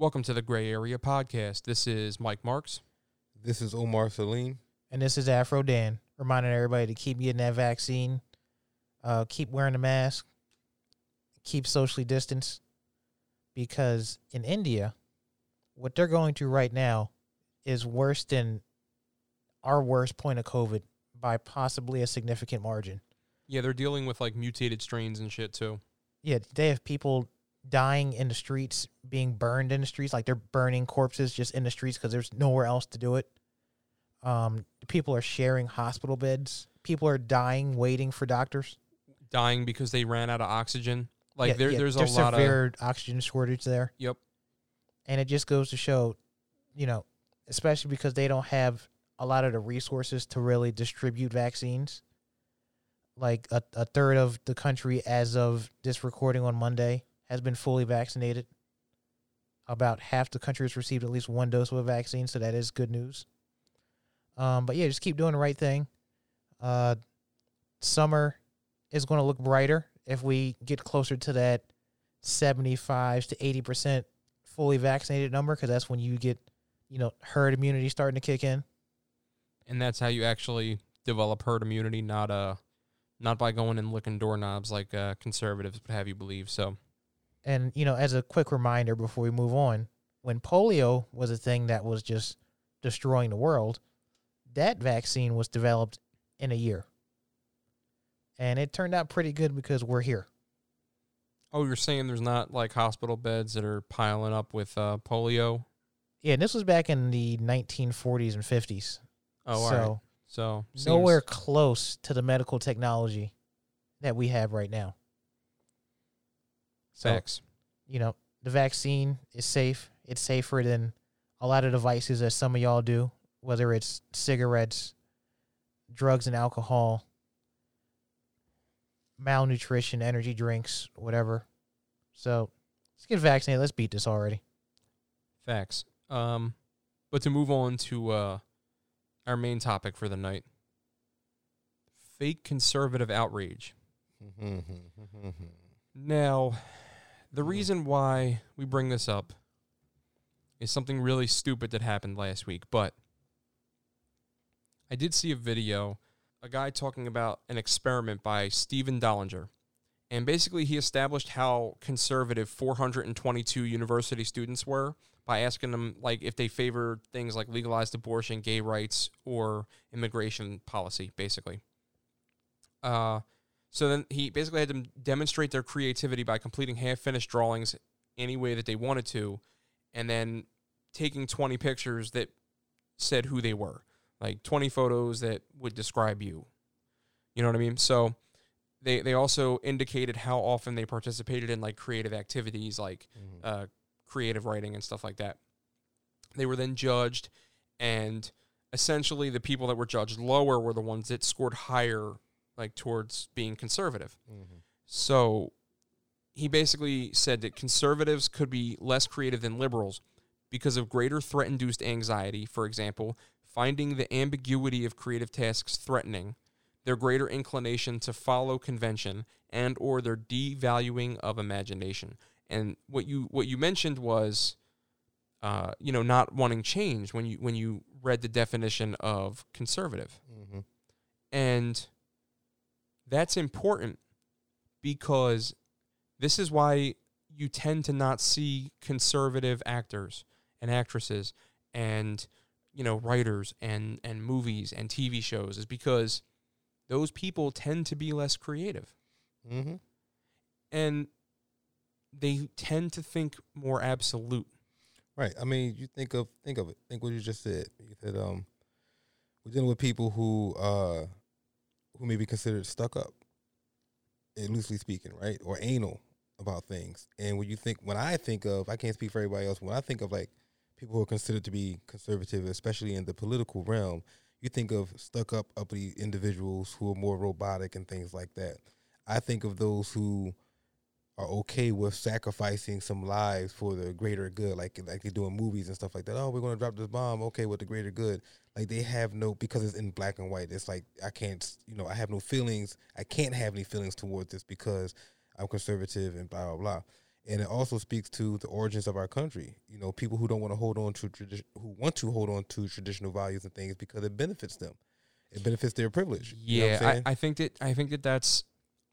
Welcome to the Gray Area Podcast. This is Mike Marks. This is Omar Saleem. And this is Afro Dan, reminding everybody to keep getting that vaccine, keep wearing a mask, keep socially distanced, because in India, what they're going through right now is worse than our worst point of COVID by possibly a significant margin. Yeah, they're dealing with like mutated strains and shit too. Yeah, they have people dying in the streets, being burned in the streets, like they're burning corpses just in the streets because there's nowhere else to do it. People are sharing hospital beds. People are dying waiting for doctors. Dying because they ran out of oxygen. Like there's a lot of severe oxygen shortage there. Yep. And it just goes to show, you know, especially because they don't have a lot of the resources to really distribute vaccines. Like a third of the country as of this recording on Monday has been fully vaccinated. About half the country has received at least one dose of a vaccine, so that is good news. But yeah, just keep doing the right thing. Summer is going to look brighter if we get closer to that 75 to 80% fully vaccinated number, because that's when you get, you know, herd immunity starting to kick in. And that's how you actually develop herd immunity, not by going and licking doorknobs like conservatives would have you believe. So, and, you know, as a quick reminder before we move on, when polio was a thing that was just destroying the world, that vaccine was developed in a year. And it turned out pretty good because we're here. Oh, you're saying there's not like hospital beds that are piling up with polio? Yeah, and this was back in the 1940s and 50s. Oh, so, all right. So nowhere close to the medical technology that we have right now. So, facts. You know, the vaccine is safe. It's safer than a lot of devices that some of y'all do, whether it's cigarettes, drugs and alcohol, malnutrition, energy drinks, whatever. So let's get vaccinated. Let's beat this already. Facts. But to move on to our main topic for the night, fake conservative outrage. Now, the reason why we bring this up is something really stupid that happened last week, but I did see a video, a guy talking about an experiment by Steven Dollinger. And basically he established how conservative 422 university students were by asking them like if they favored things like legalized abortion, gay rights, or immigration policy, basically. So then he basically had them demonstrate their creativity by completing half-finished drawings any way that they wanted to, and then taking 20 pictures that said who they were. Like 20 photos that would describe you. You know what I mean? So they also indicated how often they participated in like creative activities, like creative writing and stuff like that. They were then judged, and essentially the people that were judged lower were the ones that scored higher, like towards being conservative. So he basically said that conservatives could be less creative than liberals because of greater threat-induced anxiety, for example, finding the ambiguity of creative tasks threatening, their greater inclination to follow convention, and or their devaluing of imagination. And what you mentioned was, you know, not wanting change when you read the definition of conservative. And that's important because this is why you tend to not see conservative actors and actresses and, you know, writers and movies and TV shows, is because those people tend to be less creative. And they tend to think more absolute. Right. I mean, you think of it. Think what you just said. You said we're dealing with people who may be considered stuck up, loosely speaking, right? Or anal about things. And when I can't speak for everybody else, when I think of like people who are considered to be conservative, especially in the political realm, you think of stuck-up, uppity individuals who are more robotic and things like that. I think of those who are okay with sacrificing some lives for the greater good, like they do in movies and stuff like that. Oh, we're going to drop this bomb, okay, with the greater good. Like they have no, because it's in black and white, it's like I can't, you know, I have no feelings. I can't have any feelings towards this because I'm conservative and blah, blah, blah. And it also speaks to the origins of our country. you know, people who don't want to hold on to who want to hold on to traditional values and things because it benefits them. It benefits their privilege. Yeah, you know what I'm saying? I think that that's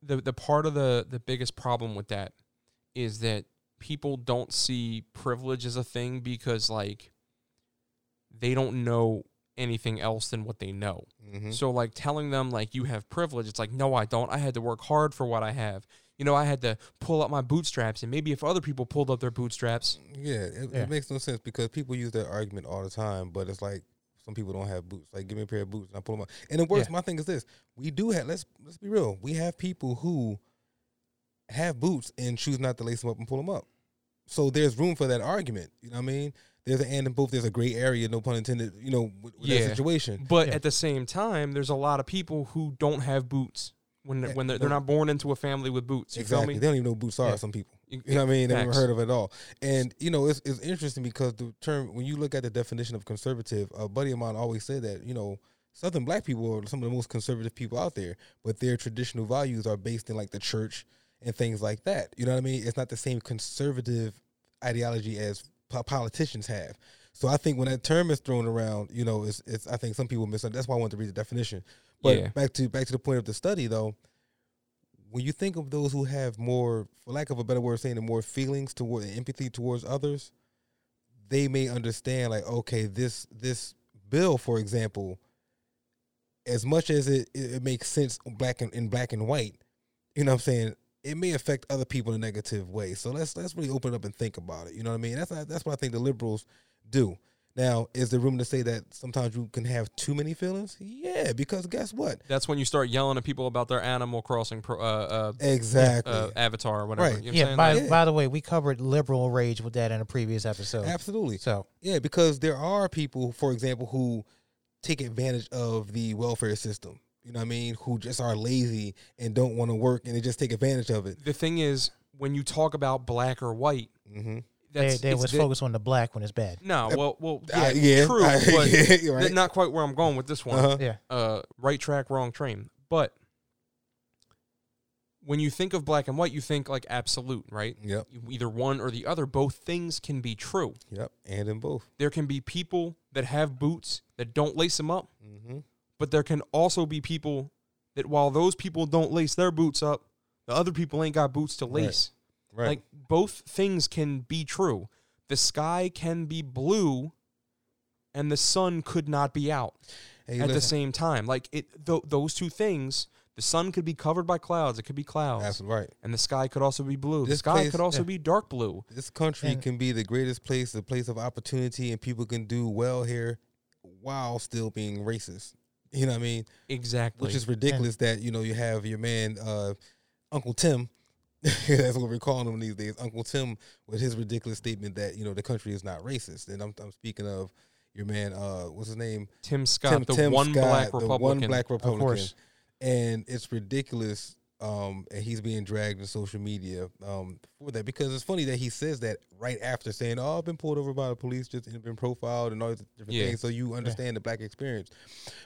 the part of the biggest problem with that is that people don't see privilege as a thing because, like, they don't know anything else than what they know. Mm-hmm. So, like, telling them, like, you have privilege, it's like, no, I don't. I had to work hard for what I have. You know, I had to pull up my bootstraps, and maybe if other people pulled up their bootstraps. It makes no sense because people use that argument all the time, but it's like, some people don't have boots. Like, give me a pair of boots and I pull them out. And the worst, my thing is this. We do have, let's be real. We have people who have boots and choose not to lace them up and pull them up. So there's room for that argument. You know what I mean? There's an and both. There's a gray area, no pun intended, you know, with that situation. But at the same time, there's a lot of people who don't have boots when they're not born into a family with boots. You feel me? They don't even know what boots are, some people. You know what I mean? They've never heard of it at all. And, you know, it's interesting because the term, when you look at the definition of conservative, a buddy of mine always said that, you know, Southern black people are some of the most conservative people out there, but their traditional values are based in, like, the church and things like that. You know what I mean? It's not the same conservative ideology as politicians have. So I think when that term is thrown around, you know, it's I think some people misunderstand. That's why I wanted to read the definition. But back to the point of the study, though, when you think of those who have more, for lack of a better word of saying it, more feelings toward and empathy towards others, they may understand, like, okay, this bill, for example, as much as it makes sense black and white, you know what I'm saying, it may affect other people in a negative way. So let's really open it up and think about it. You know what I mean? That's what I think the liberals do. Now, is there room to say that sometimes you can have too many feelings? Yeah, because guess what? That's when you start yelling at people about their Animal Crossing avatar or whatever. Right. You know what I'm saying? By the way, we covered liberal rage with that in a previous episode. Absolutely. So yeah, because there are people, for example, who take advantage of the welfare system, you know what I mean, who just are lazy and don't want to work and they just take advantage of it. The thing is, when you talk about black or white, mm-hmm. They always focus on the black when it's bad. No, true, but right. Not quite where I'm going with this one. Uh-huh. Yeah. Right track, wrong train. But when you think of black and white, you think like absolute, right? Yep. Either one or the other. Both things can be true. Yep, and in both. There can be people that have boots that don't lace them up, mm-hmm. but there can also be people that while those people don't lace their boots up, the other people ain't got boots to lace. Right. Right. Like, both things can be true. The sky can be blue, and the sun could not be out the same time. Like, those two things, the sun could be covered by clouds. It could be clouds. That's right. And the sky could also be blue. The sky could also be dark blue. This country can be the greatest place, the place of opportunity, and people can do well here while still being racist. You know what I mean? Exactly. Which is ridiculous that, you know, you have your man, Uncle Tim, that's what we're calling him these days, Uncle Tim, with his ridiculous statement that, you know, the country is not racist. And I'm speaking of your man, what's his name? Tim Scott, the one black Republican. Of course. And it's ridiculous, and he's being dragged in social media for that, because it's funny that he says that right after saying, oh, I've been pulled over by the police just and been profiled and all these different things, so you understand the black experience.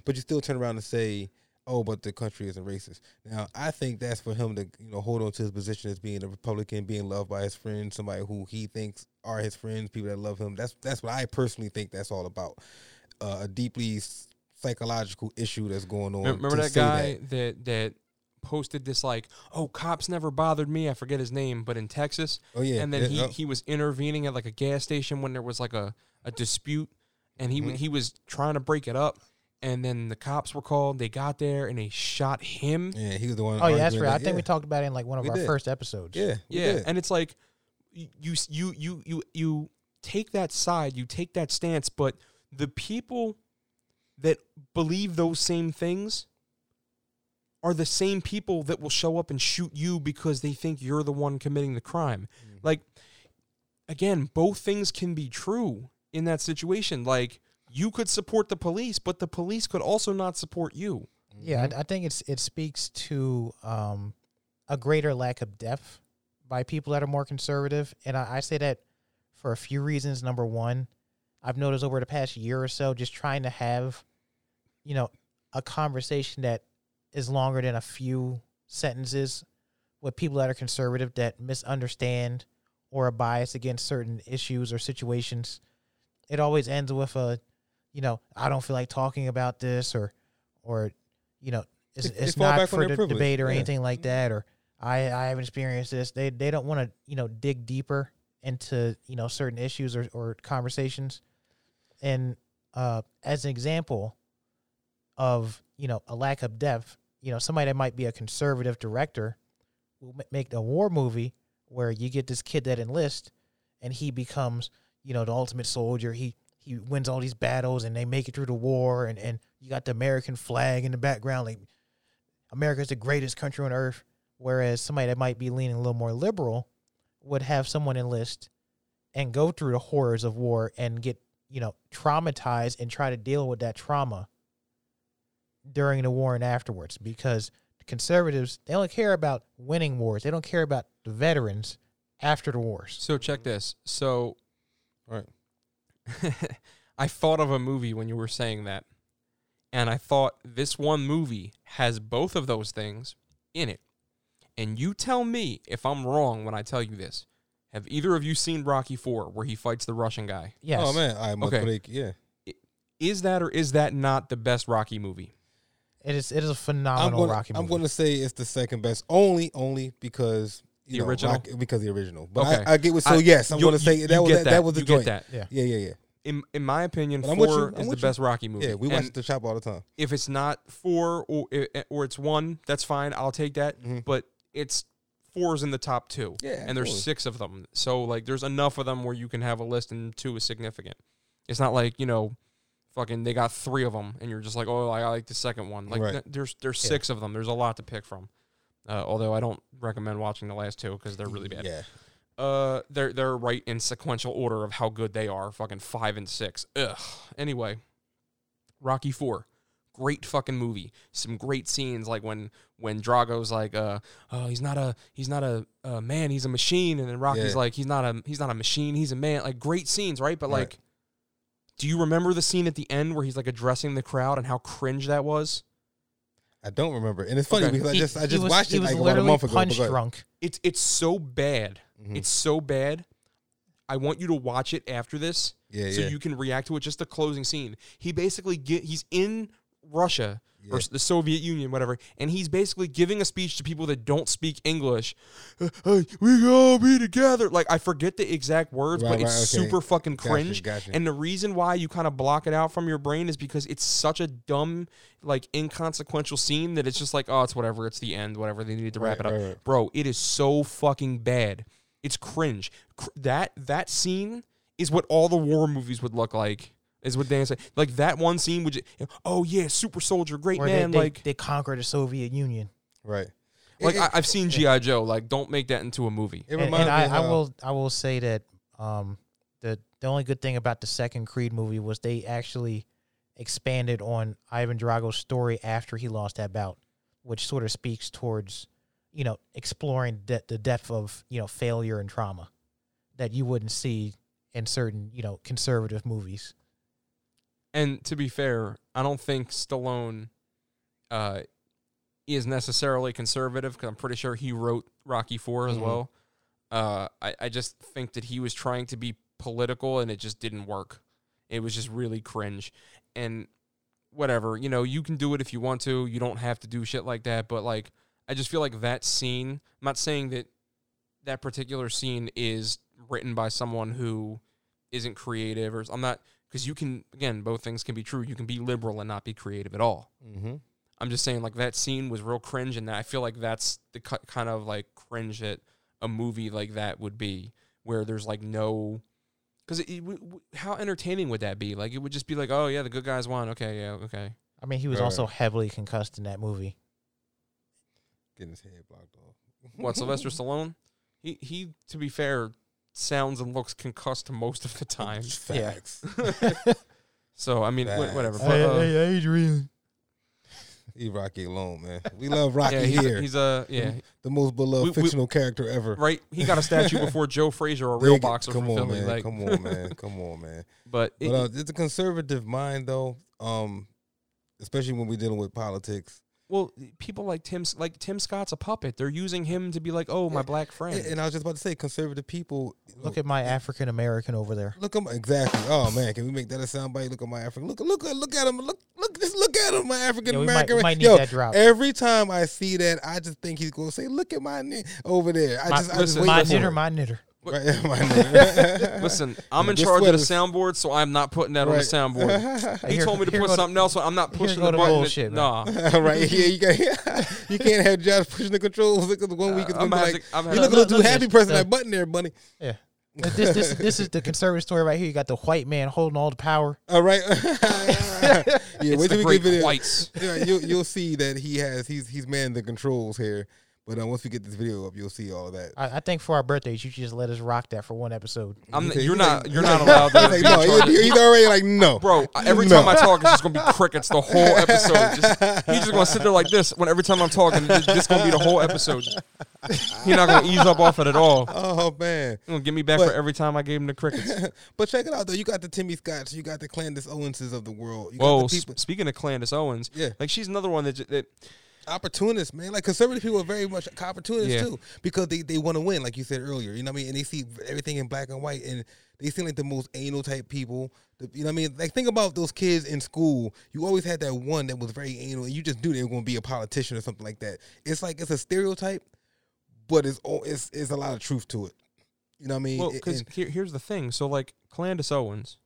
But you still turn around and say, oh, but the country isn't racist. Now, I think that's for him to, you know, hold on to his position as being a Republican, being loved by his friends, somebody who he thinks are his friends, people that love him. That's what I personally think that's all about. A deeply psychological issue that's going on. Remember that guy that posted this, like, oh, cops never bothered me. I forget his name, but in Texas. Oh, yeah. And then he was intervening at, like, a gas station when there was, like, a dispute, and he was trying to break it up. And then the cops were called. They got there and they shot him. Yeah, he was the one. Oh, yeah, that's right. I think we talked about it in like one of our first episodes. Yeah. And it's like you take that side, you take that stance, but the people that believe those same things are the same people that will show up and shoot you because they think you're the one committing the crime. Mm-hmm. Like, again, both things can be true in that situation. Like, you could support the police, but the police could also not support you. Yeah, I think it speaks to a greater lack of depth by people that are more conservative. And I say that for a few reasons. Number one, I've noticed over the past year or so, just trying to have, you know, a conversation that is longer than a few sentences with people that are conservative that misunderstand or a bias against certain issues or situations, it always ends with a, you know, I don't feel like talking about this, or you know, it's not for the debate or anything like that, or I haven't experienced this. They don't want to, you know, dig deeper into, you know, certain issues or conversations. And as an example of, you know, a lack of depth, you know, somebody that might be a conservative director will make a war movie where you get this kid that enlists and he becomes, you know, the ultimate soldier. He wins all these battles and they make it through the war, and you got the American flag in the background. Like, America's the greatest country on earth. Whereas somebody that might be leaning a little more liberal would have someone enlist and go through the horrors of war and get, you know, traumatized and try to deal with that trauma during the war and afterwards, because the conservatives, they only care about winning wars. They don't care about the veterans after the wars. So check this. So, all right. I thought of a movie when you were saying that, and I thought this one movie has both of those things in it. And you tell me if I'm wrong when I tell you this. Have either of you seen Rocky IV, where he fights the Russian guy? Yes. Oh, man. Yeah. Is that or is that not the best Rocky movie? It is a phenomenal Rocky movie. I'm going to say it's the second best, only because... The original? Rocky, because the original. But okay. I get what... So, yes, I'm going to say that was the joint. Get that. Yeah. In my opinion, 4 is the best Rocky movie. Yeah, we watch the shop all the time. If it's not 4 or it's 1, that's fine. I'll take that. Mm-hmm. But... It's 4's in the top 2, yeah, and there's 6 of them. So, like, there's enough of them where you can have a list, and 2 is significant. It's not like, you know, fucking they got 3 of them, and you're just like, oh, I like the second one. Like, right. There's 6 of them. There's a lot to pick from. Although I don't recommend watching the last 2 because they're really bad. Yeah. They're right in sequential order of how good they are. Fucking 5 and 6. Ugh. Anyway, Rocky IV. Great fucking movie. Some great scenes, like when Drago's like, he's not a man, he's a machine, and then Rocky's like, he's not a machine, he's a man. Like, great scenes, right? But like, do you remember the scene at the end where he's like addressing the crowd and how cringe that was? I don't remember, and it's funny because I just watched it like about a month ago. Punch drunk. It's so bad. Mm-hmm. It's so bad. I want you to watch it after this, so you can react to it. Just the closing scene. He basically he's in Russia or the Soviet Union, whatever, and he's basically giving a speech to people that don't speak English. We all be together. Like, I forget the exact words, but it's super fucking cringe. Gotcha. And the reason why you kind of block it out from your brain is because it's such a dumb, like, inconsequential scene that it's just like, oh, it's whatever, it's the end, whatever, they needed to wrap it up. Right. Bro, it is so fucking bad. It's cringe. That scene is what all the war movies would look like. Is what Dan said. Like, that one scene, would super soldier, great man. They conquered the Soviet Union, right? Like, I've seen G.I. Joe. Like, don't make that into a movie. I will say that the only good thing about the second Creed movie was they actually expanded on Ivan Drago's story after he lost that bout, which sort of speaks towards, you know, exploring the depth of, you know, failure and trauma that you wouldn't see in certain, you know, conservative movies. And to be fair, I don't think Stallone is necessarily conservative, because I'm pretty sure he wrote Rocky IV as well. I just think that he was trying to be political, and it just didn't work. It was just really cringe. And whatever, you know, you can do it if you want to. You don't have to do shit like that. But, like, I just feel like that scene, I'm not saying that that particular scene is written by someone who isn't creative, or I'm not... Because you can, again, both things can be true. You can be liberal and not be creative at all. Mm-hmm. I'm just saying, like, that scene was real cringe, and I feel like that's the kind of, like, cringe that a movie like that would be, where there's, like, no... Because how entertaining would that be? Like, it would just be like, oh, yeah, the good guys won. Okay, yeah, okay. I mean, he was also heavily concussed in that movie. Getting his head blocked off. What, Sylvester Stallone? He, to be fair... sounds and looks concussed most of the time. Facts. So, I mean, whatever. Hey, Adrian. Leave Rocky alone, man. We love Rocky here. He's the most beloved fictional character ever. Right? He got a statue before Joe Frazier, a real boxer from Philly. Man, like. Come on, man. But it's a conservative mind, though, especially when we're dealing with politics. Well, people like Tim Scott's a puppet. They're using him to be like, oh, my black friend. And I was just about to say, conservative people. Look at my African American over there. Look at my, exactly. Oh man, can we make that a soundbite? Look at my African. Look at him. Look at him. My African American. We might need that drop. Every time I see that, I just think he's going to say, "Look at my over there." My knitter. Right, listen, I'm in charge of the soundboard, so I'm not putting that on the soundboard. He told me to put something else, so I'm not pushing the button. Bullshit, nah. Right here, you can't have Josh pushing the controls because 1 week it's going to be like, you look a little too happy pressing that button there, buddy. Yeah. This is the conservative story right here. You got the white man holding all the power. All right. Yeah, wait till we get video. Whites. Yeah, you'll see that he's manning the controls here. But once we get this video up, you'll see all of that. I think for our birthdays, you should just let us rock that for one episode. You're not allowed to. He's already like, no. Bro, every time I talk, it's just going to be crickets the whole episode. He's just going to sit there like this. Every time I'm talking, this going to be the whole episode. He's not going to ease up off it at all. Oh, man. He's going to get me back for every time I gave him the crickets. But check it out, though. You got the Timmy Scotts. You got the Candace Owenses of the world. You got the people. Speaking of Candace Owens, like she's another one that opportunists, man. Like conservative people are very much opportunists too, because they want to win, like you said earlier. You know what I mean? And they see everything in black and white, and they seem like the most anal type people. You know what I mean? Like think about those kids in school. You always had that one that was very anal, and you just knew they were going to be a politician or something like that. It's like it's a stereotype, but it's a lot of truth to it. You know what I mean? Well, because here's the thing. So like Candace Owens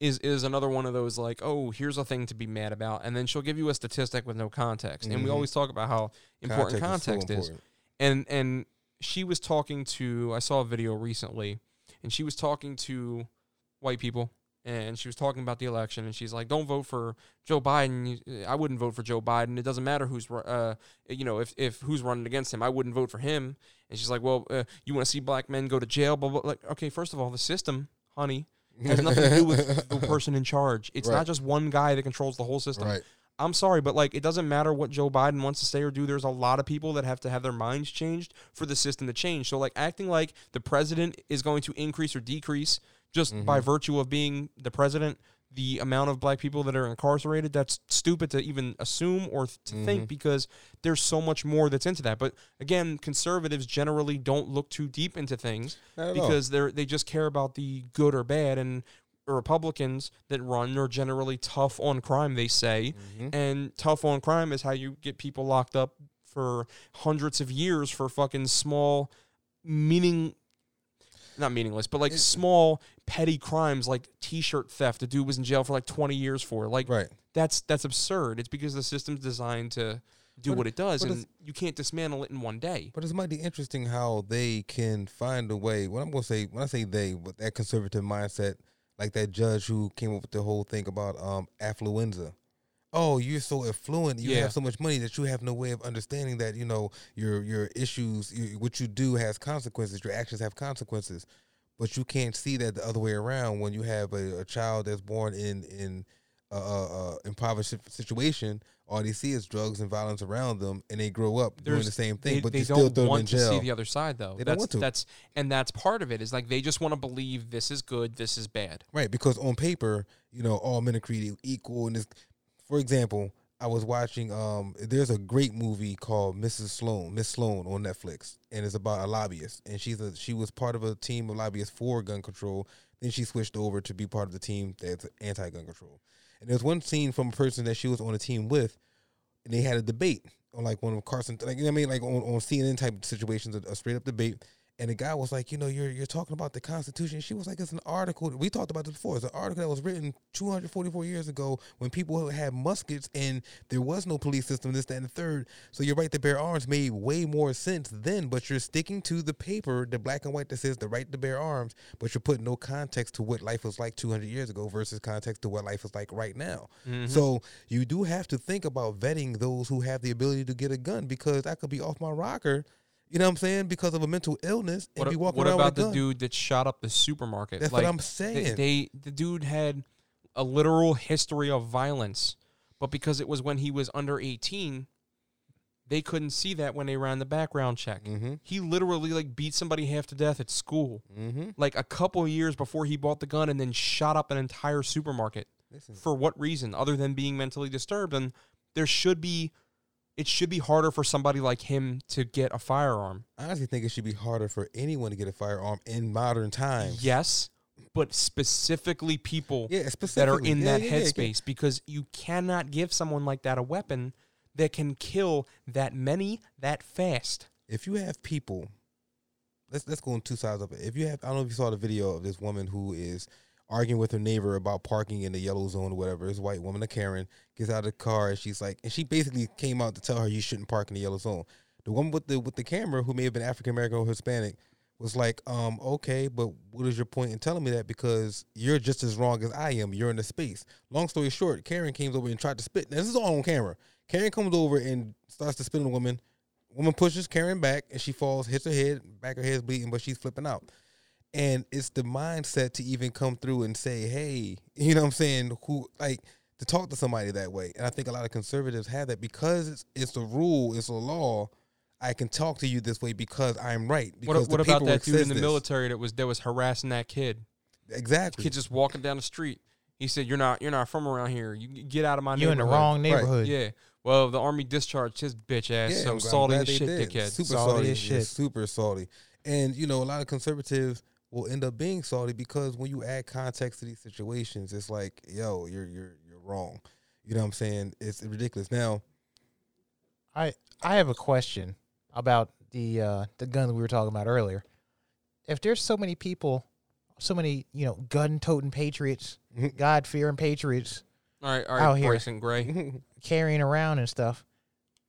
is another one of those like, oh, here's a thing to be mad about, and then she'll give you a statistic with no context. Mm-hmm. And we always talk about how important context is. And she was talking to, I saw a video recently, and she was talking to white people, and she was talking about the election, and she's like, don't vote for Joe Biden. I wouldn't vote for Joe Biden. It doesn't matter who's, if who's running against him. I wouldn't vote for him. And she's like, well, you want to see black men go to jail? But like, okay, first of all, the system, honey, has nothing to do with the person in charge. It's not just one guy that controls the whole system. Right. I'm sorry, but like it doesn't matter what Joe Biden wants to say or do. There's a lot of people that have to have their minds changed for the system to change. So like acting like the president is going to increase or decrease just by virtue of being the president, the amount of black people that are incarcerated, that's stupid to even assume or to think, because there's so much more that's into that. But again, conservatives generally don't look too deep into things because they just care about the good or bad, and Republicans that run are generally tough on crime, they say, and tough on crime is how you get people locked up for hundreds of years for fucking small, small petty crimes like T-shirt theft. The dude was in jail for like 20 years for. Like that's absurd. It's because the system's designed to do what it does, and you can't dismantle it in one day. But it's mighty interesting how they can find a way. What I'm gonna say when I say they, with that conservative mindset, like that judge who came up with the whole thing about affluenza. Oh, you're so affluent, you have so much money that you have no way of understanding that, you know, your issues, what you do has consequences, your actions have consequences. But you can't see that the other way around when you have a child that's born in impoverished situation. All they see is drugs and violence around them, and they grow up doing the same thing, but they still throw them in jail. They don't want to see the other side, though. That's part of it. Is like they just want to believe this is good, this is bad. Right, because on paper, you know, all men are created equal, and this. For example, I was watching, there's a great movie called Miss Sloane on Netflix, and it's about a lobbyist, and she was part of a team of lobbyists for gun control, then she switched over to be part of the team that's anti-gun control. And there's one scene from a person that she was on a team with, and they had a debate on like one of Carson, like, you know what I mean, like on CNN type situations, a straight up debate. And the guy was like, you know, you're talking about the Constitution. She was like, it's an article. We talked about this before. It's an article that was written 244 years ago when people had muskets and there was no police system, this, that, and the third. So your right to bear arms made way more sense then, but you're sticking to the paper, the black and white that says the right to bear arms, but you're putting no context to what life was like 200 years ago versus context to what life is like right now. Mm-hmm. So you do have to think about vetting those who have the ability to get a gun, because I could be off my rocker, you know what I'm saying, because of a mental illness, and be walking around with a gun. What about the dude that shot up the supermarket? That's like, what I'm saying. The dude had a literal history of violence, but because it was when he was under 18, they couldn't see that when they ran the background check. Mm-hmm. He literally like beat somebody half to death at school, like a couple years before he bought the gun, and then shot up an entire supermarket. For what reason, other than being mentally disturbed? And there should be it should be harder for somebody like him to get a firearm. I honestly think it should be harder for anyone to get a firearm in modern times. Yes, but specifically people that are in that headspace, because you cannot give someone like that a weapon that can kill that many that fast. If you have people, let's go on two sides of it. If you have, I don't know if you saw the video of this woman who is arguing with her neighbor about parking in the yellow zone or whatever. This white woman, a Karen, gets out of the car and she's like, and she basically came out to tell her you shouldn't park in the yellow zone. The woman with the camera, who may have been African American or Hispanic, was like, okay, but what is your point in telling me that? Because you're just as wrong as I am. You're in the space. Long story short, Karen came over and tried to spit. Now, this is all on camera. Karen comes over and starts to spit on the woman. Woman pushes Karen back and she falls, hits her head, back her head's bleeding, but she's flipping out. And it's the mindset to even come through and say, hey, you know what I'm saying, to talk to somebody that way. And I think a lot of conservatives have that because it's a rule, it's a law. I can talk to you this way because I'm right. Because what about that dude in the military that was harassing that kid? Exactly. The kid just walking down the street. He said, you're not from around here. You get out of my neighborhood. You're in the wrong neighborhood. Right. Yeah. Well, the Army discharged his bitch ass. Yeah, so salty as shit, dickhead. Super salty as shit. Super salty. And, you know, a lot of conservatives will end up being salty because when you add context to these situations, it's like, yo, you're wrong. You know what I'm saying? It's ridiculous. Now, I have a question about the guns we were talking about earlier. If there's so many people, so many, you know, gun-toting patriots, God-fearing patriots out here and gray, carrying around and stuff,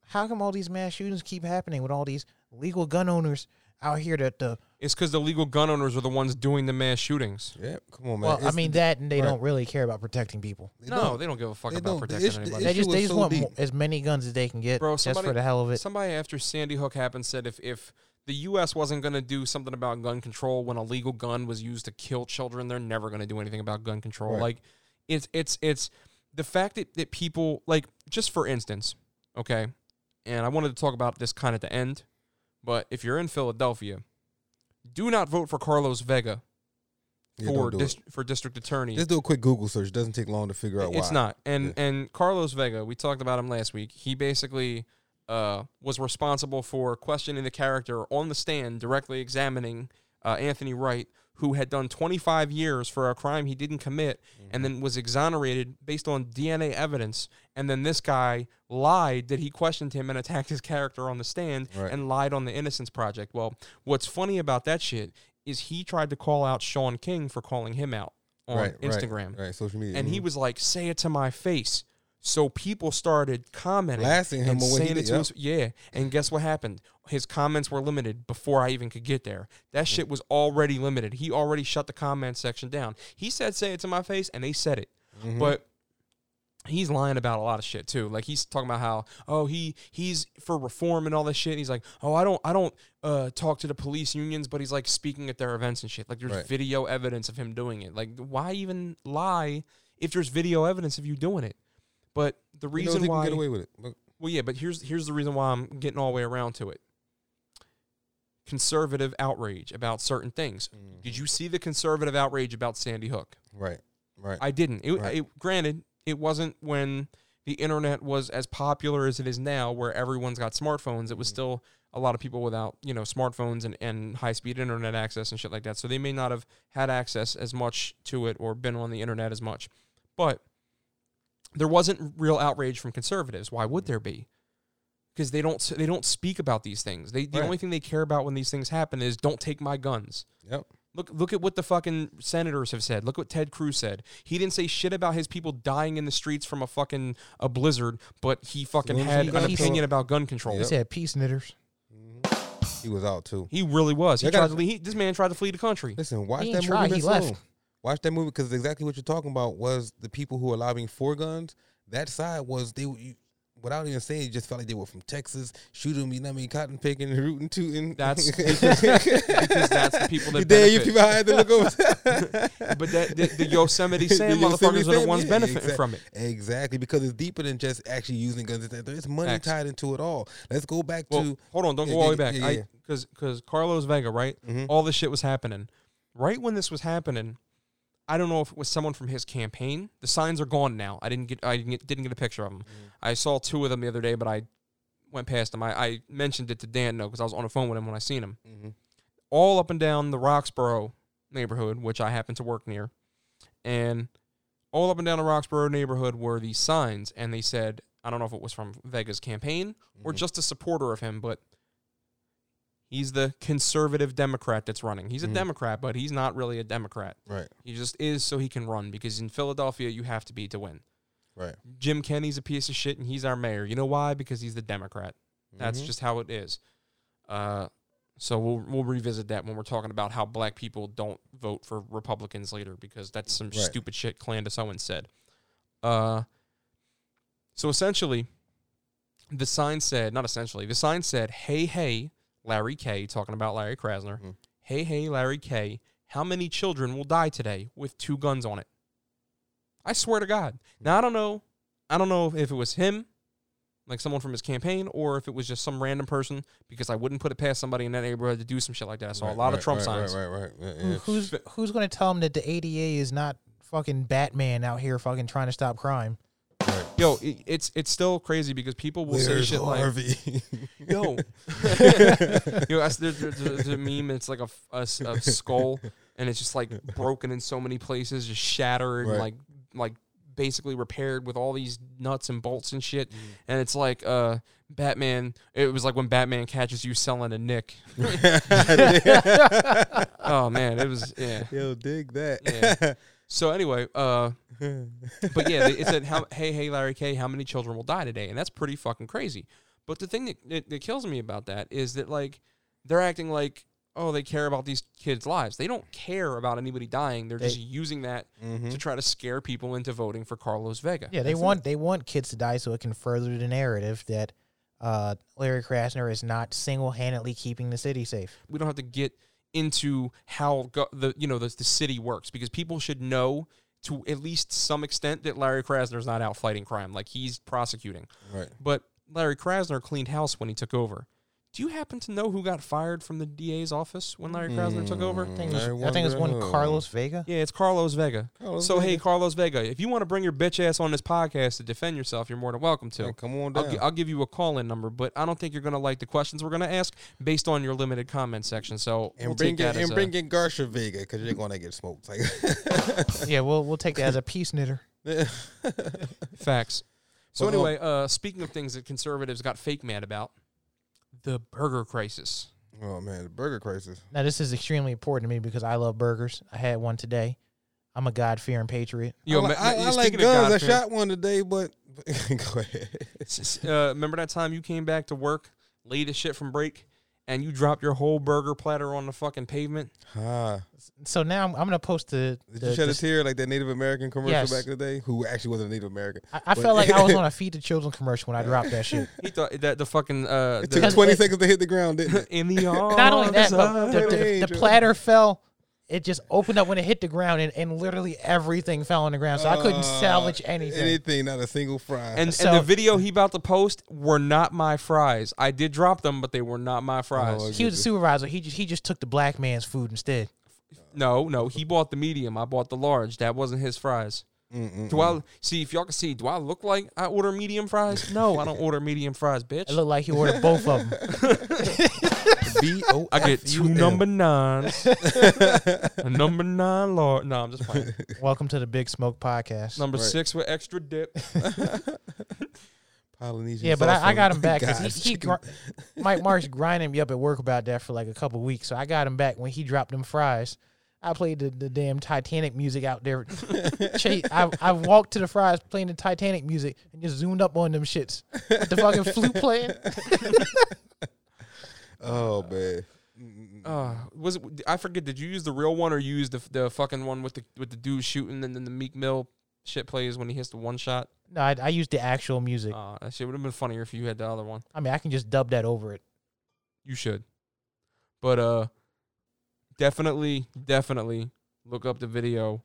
how come all these mass shootings keep happening with all these legal gun owners out here that the... It's because the legal gun owners are the ones doing the mass shootings. Yeah, come on, man. Well, I mean that, and they don't really care about protecting people. They don't give a fuck about protecting anybody. They just want as many guns as they can get, just for the hell of it. Somebody after Sandy Hook happened said if the U.S. wasn't going to do something about gun control when a legal gun was used to kill children, they're never going to do anything about gun control. Right. Like, it's the fact that people, like, just for instance, okay, and I wanted to talk about this kind of at the end, but if you're in Philadelphia, do not vote for Carlos Vega for district attorney. Just do a quick Google search. It doesn't take long to figure out why. It's not. And Carlos Vega, we talked about him last week. He basically was responsible for questioning the character on the stand, directly examining Anthony Wright, who had done 25 years for a crime he didn't commit, and then was exonerated based on DNA evidence. And then this guy lied that he questioned him and attacked his character on the stand and lied on the Innocence Project. Well, what's funny about that shit is he tried to call out Sean King for calling him out on Instagram. Right, social media. And he was like, say it to my face. So people started commenting. Blasting him and saying it to him. Yeah. And guess what happened? His comments were limited before I even could get there. That shit was already limited. He already shut the comment section down. He said, say it to my face, and they said it. Mm-hmm. But he's lying about a lot of shit, too. Like, he's talking about how, he's for reform and all this shit. And he's like, I don't talk to the police unions, but he's, like, speaking at their events and shit. Like, there's video evidence of him doing it. Like, why even lie if there's video evidence of you doing it? But the reason why you can get away with it. Look. Well, yeah, but here's the reason why I'm getting all the way around to it. Conservative outrage about certain things. Mm-hmm. Did you see the conservative outrage about Sandy Hook? Right. I didn't. Granted, it wasn't when the internet was as popular as it is now, where everyone's got smartphones. It was still a lot of people without, you know, smartphones and high-speed internet access and shit like that. So they may not have had access as much to it or been on the internet as much. But there wasn't real outrage from conservatives. Why would there be? Because they don't speak about these things. The only thing they care about when these things happen is don't take my guns. Yep. Look at what the fucking senators have said. Look what Ted Cruz said. He didn't say shit about his people dying in the streets from a blizzard, but he fucking had an opinion about gun control. He said peace knitters. Mm-hmm. He was out too. He really was. This man tried to flee the country. Listen, watch that movie. He left. Watch that movie, because exactly what you're talking about was the people who were lobbying for guns. That side was, without even saying, you just felt like they were from Texas, shooting, you know what I mean, cotton picking, rooting, tooting. That's because that's the people that benefit. You people had to look over. But the Yosemite Sam motherfuckers are the ones benefiting from it. Exactly, because it's deeper than just actually using guns. There's money tied into it all. Let's go back to... Hold on, don't go all the way back. Because Carlos Vega, right? Mm-hmm. All this shit was happening. Right when this was happening... I don't know if it was someone from his campaign. The signs are gone now. I didn't get a picture of them. Mm. I saw two of them the other day, but I went past him. I mentioned it to Dan, though, because I was on the phone with him when I seen him. Mm-hmm. All up and down the Roxborough neighborhood, which I happen to work near, and all up and down the Roxborough neighborhood were these signs, and they said, I don't know if it was from Vega's campaign or just a supporter of him, but he's the conservative Democrat that's running. He's a Democrat, but he's not really a Democrat. Right. He just is so he can run, because in Philadelphia, you have to be to win. Right. Jim Kenney's a piece of shit, and he's our mayor. You know why? Because he's the Democrat. That's just how it is. So we'll revisit that when we're talking about how black people don't vote for Republicans later, because that's some stupid shit Candace Owens said. So essentially, the sign said, not essentially, the sign said, hey, hey, Larry K, talking about Larry Krasner, hey, hey, Larry K, how many children will die today with two guns on it? I swear to God. Now, I don't know if it was him, like someone from his campaign, or if it was just some random person, because I wouldn't put it past somebody in that neighborhood to do some shit like that. I saw a lot of Trump signs. Right. Yeah. Who's going to tell him that the ADA is not fucking Batman out here fucking trying to stop crime? Right. Yo, it's still crazy because people will say shit Harvey. Like, yo, there's a meme. It's like a skull, and it's just like broken in so many places, just shattered, and like basically repaired with all these nuts and bolts and shit. And it's like Batman. It was like when Batman catches you selling a Nick. Oh man, it was Yo, dig that. Yeah. So anyway, but yeah, it said, hey, hey, Larry K, how many children will die today? And that's pretty fucking crazy. But the thing that kills me about that is that like they're acting like, oh, they care about these kids' lives. They don't care about anybody dying. They're just using that to try to scare people into voting for Carlos Vega. Yeah, they want kids to die so it can further the narrative that Larry Krasner is not single-handedly keeping the city safe. We don't have to get into how the city works, because people should know to at least some extent that Larry Krasner's not out fighting crime. Like, he's prosecuting. Right. But Larry Krasner cleaned house when he took over. Do you happen to know who got fired from the DA's office when Larry Krasner took over? I think it's one Carlos Vega. Yeah, it's Carlos Vega. Hey, Carlos Vega, if you want to bring your bitch ass on this podcast to defend yourself, you're more than welcome to. Hey, come on down. I'll give you a call-in number, but I don't think you're going to like the questions we're going to ask based on your limited comment section. So and we'll bring take in, that and as bring a, in Garcia Vega, because you're going to get smoked. Like yeah, we'll take that as a peace knitter. Facts. So anyway, speaking of things that conservatives got fake mad about. The burger crisis. Oh, man, the burger crisis. Now, this is extremely important to me because I love burgers. I had one today. I'm a God-fearing patriot. Yo, I like guns. I shot one today, but go ahead. Remember that time you came back to work, late as shit from break, and you dropped your whole burger platter on the fucking pavement? So now I'm going to post the... Did you shed a tear like that Native American commercial back in the day? Who actually wasn't a Native American. I felt like I was on a Feed the Children commercial when I dropped that shit. He thought that the fucking... it took 20 seconds to hit the ground, didn't it? In the arms. Not only that, but the platter fell... It just opened up when it hit the ground, and literally everything fell on the ground. So I couldn't salvage anything. Anything, not a single fry. And the video he about to post were not my fries. I did drop them, but they were not my fries. He was a supervisor. He just took the black man's food instead. No. He bought the medium. I bought the large. That wasn't his fries. Do I look like I order medium fries? No, I don't order medium fries, bitch. I look like he ordered both of them. B-O-F-U-M. I get two number nines. A number nine large. No, I'm just playing. Welcome to the Big Smoke Podcast. Number six with extra dip. Polynesian. Yeah, but I got him back. Mike Marks grinded me up at work about that for like a couple weeks, so I got him back when he dropped them fries. I played the damn Titanic music out there. I walked to the fries playing the Titanic music and just zoomed up on them shits. With the fucking flute playing. Oh, man. I forget, did you use the real one or you used the fucking one with the dude shooting and then the Meek Mill shit plays when he hits the one shot? No, I used the actual music. That shit would have been funnier if you had the other one. I mean, I can just dub that over it. You should. But, Definitely look up the video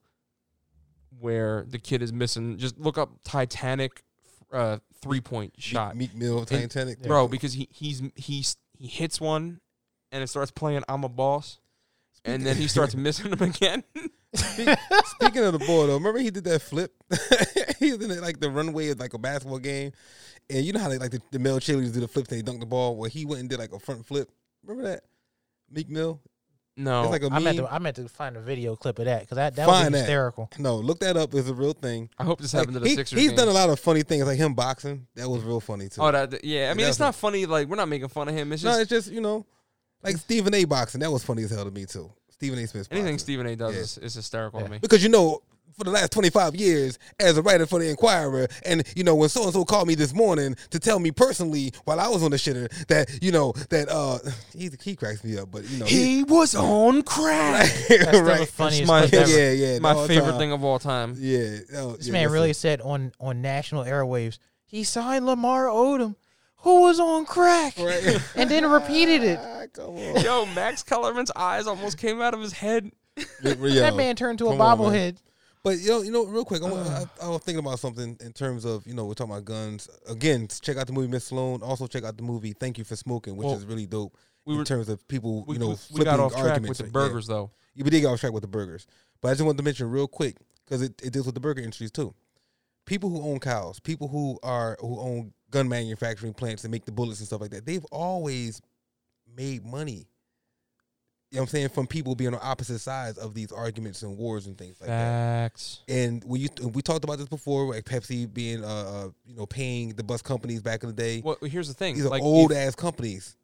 where the kid is missing. Just look up Titanic 3-point shot. Meek Mill Titanic. And, bro, because he hits one and it starts playing I'm a Boss and then he starts missing them again. Speaking of the ball, though, remember he did that flip? He was in it, like the runway of like a basketball game, and you know how they like the male cheerleaders do the flips and they dunk the ball. Well, he went and did like a front flip. Remember that, Meek Mill? No, like I meant to find a video clip of that because that was hysterical. That. No, look that up. It's a real thing. I hope this happened to the Sixers. He's done a lot of funny things, like him boxing. That was real funny too. Oh, yeah. I mean, it's not funny. Like we're not making fun of him. It's just, you know, like Stephen A. boxing. That was funny as hell to me too. Stephen A. Smith. Anything Stephen A. does is hysterical to me. Because, you know, for the last 25 years, as a writer for The Inquirer, and, you know, when so-and-so called me this morning to tell me personally while I was on the shitter that, you know, that he cracks me up, but, you know. He was on crack. That's right. Funniest ever. Yeah. My favorite thing of all time. Yeah. This man really said on national airwaves, he signed Lamar Odom, who was on crack, right. And then repeated it. Come on. Yo, Max Kellerman's eyes almost came out of his head. That man turned to a bobblehead. But, you know, real quick, I was thinking about something in terms of, you know, we're talking about guns. Again, check out the movie Miss Sloane. Also, check out the movie Thank You for Smoking, which is really dope in terms of people, flipping arguments. We got off track with the burgers, though. Yeah, we did get off track with the burgers. But I just wanted to mention real quick, because it deals with the burger industries, too. People who own cows, people who own gun manufacturing plants that make the bullets and stuff like that, they've always made money. You know what I'm saying? From people being on opposite sides of these arguments and wars and things like that. And we talked about this before, like Pepsi being, paying the bus companies back in the day. Well, here's the thing. These are like old-ass companies.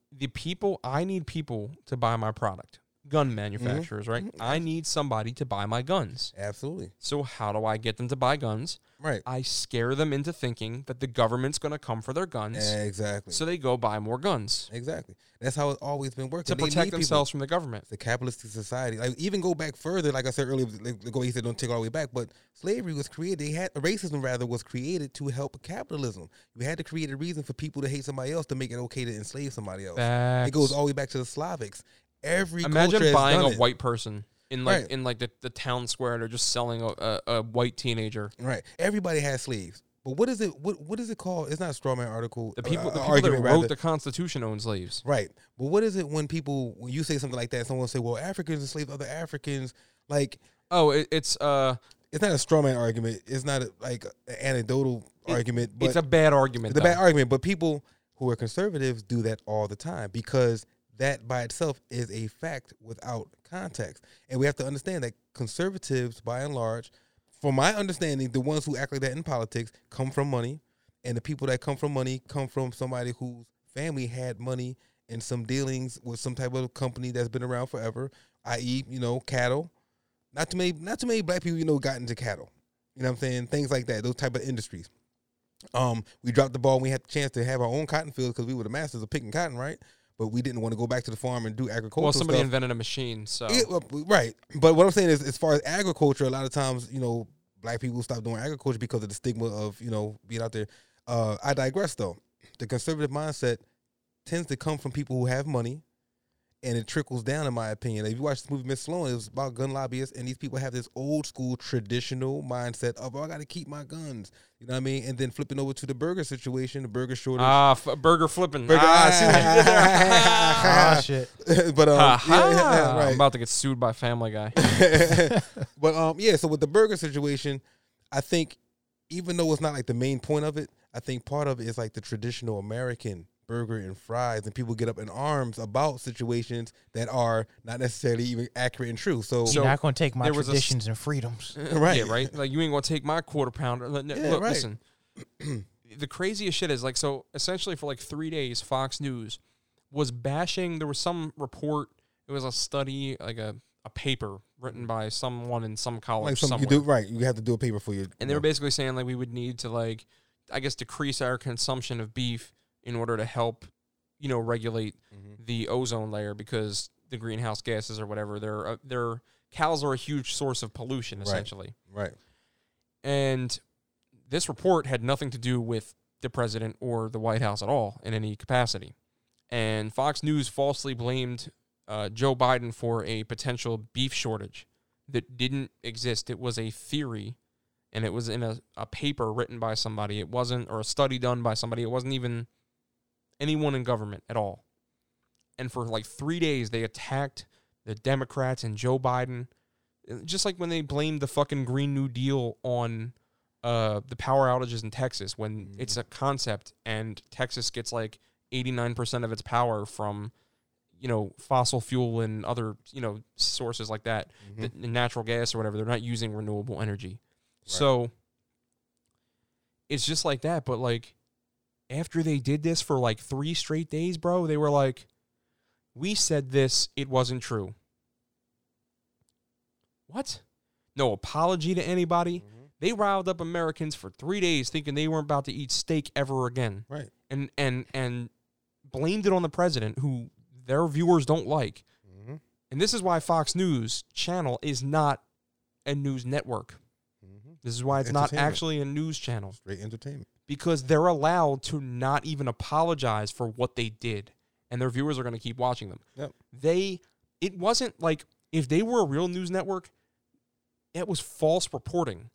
I need people to buy my product. Gun manufacturers, right? Mm-hmm. I need somebody to buy my guns. Absolutely. So how do I get them to buy guns? Right. I scare them into thinking that the government's going to come for their guns. Exactly. So they go buy more guns. Exactly. That's how it's always been working. To protect themselves from the government. The capitalistic society. Like, even go back further, like I said earlier, he said don't take all the way back, but slavery was created. Racism was created to help capitalism. You had to create a reason for people to hate somebody else to make it okay to enslave somebody else. It goes all the way back to the Slavics. Imagine buying a white person in the town square, and they're just selling a white teenager. Right. Everybody has slaves. But what is it? What is it called? It's not a straw man article. The people that wrote the Constitution owned slaves. Right. But what is it when you say something like that, someone will say, "Well, Africans enslaved other Africans." Like, it's not a straw man argument. It's not an anecdotal argument. But it's a bad argument. It's a bad argument. But people who are conservatives do that all the time because. That by itself is a fact without context. And we have to understand that conservatives, by and large, from my understanding, the ones who act like that in politics come from money. And the people that come from money come from somebody whose family had money and some dealings with some type of company that's been around forever, i.e., cattle. Not too many black people, got into cattle. You know what I'm saying? Things like that, those type of industries. We dropped the ball when we had the chance to have our own cotton fields because we were the masters of picking cotton, right? But we didn't want to go back to the farm and do agriculture. Well, somebody invented a machine, so right. But what I'm saying is, as far as agriculture, a lot of times, black people stop doing agriculture because of the stigma of being out there. I digress, though. The conservative mindset tends to come from people who have money, and it trickles down, in my opinion. If you watch this movie Miss Sloane, it was about gun lobbyists, and these people have this old school traditional mindset of I got to keep my guns. You know what I mean? And then flipping over to the burger situation, the burger shortage. Burger flipping. I see what you did there. Shit. But right. I'm about to get sued by Family Guy. But so with the burger situation, I think even though it's not like the main point of it, I think part of it is like the traditional American burger and fries, and people get up in arms about situations that are not necessarily even accurate and true. So you're not going to take my traditions and freedoms. Right. Yeah, right? Like, you ain't going to take my quarter pounder. Look, right. Listen. The craziest shit is, essentially for, 3 days, Fox News was bashing. There was some report. It was a study, a paper written by someone in some college somewhere. You have to do a paper for you. And they were basically saying, we would need to, decrease our consumption of beef in order to help, regulate the ozone layer because the greenhouse gases or whatever, their cows are a huge source of pollution, essentially. Right. And this report had nothing to do with the president or the White House at all in any capacity. And Fox News falsely blamed Joe Biden for a potential beef shortage that didn't exist. It was a theory, and it was in a paper written by somebody. It wasn't, or a study done by somebody. It wasn't even anyone in government at all. And for 3 days, they attacked the Democrats and Joe Biden. Just like when they blamed the fucking Green New Deal on the power outages in Texas, when it's a concept and Texas gets like 89% of its power from, you know, fossil fuel and other, you know, sources like that, the natural gas or whatever. They're not using renewable energy. Right. So it's just like that. But like after they did this for like 3 straight days, bro, they were like, we said this, it wasn't true. What? No apology to anybody. Mm-hmm. They riled up Americans for 3 days thinking they weren't about to eat steak ever again. Right. And blamed it on the president, who their viewers don't like. Mm-hmm. And this is why Fox News Channel is not a news network. Mm-hmm. This is why it's not actually a news channel. Straight entertainment. Because they're allowed to not even apologize for what they did. And their viewers are going to keep watching them. Yep. It wasn't like, if they were a real news network, it was false reporting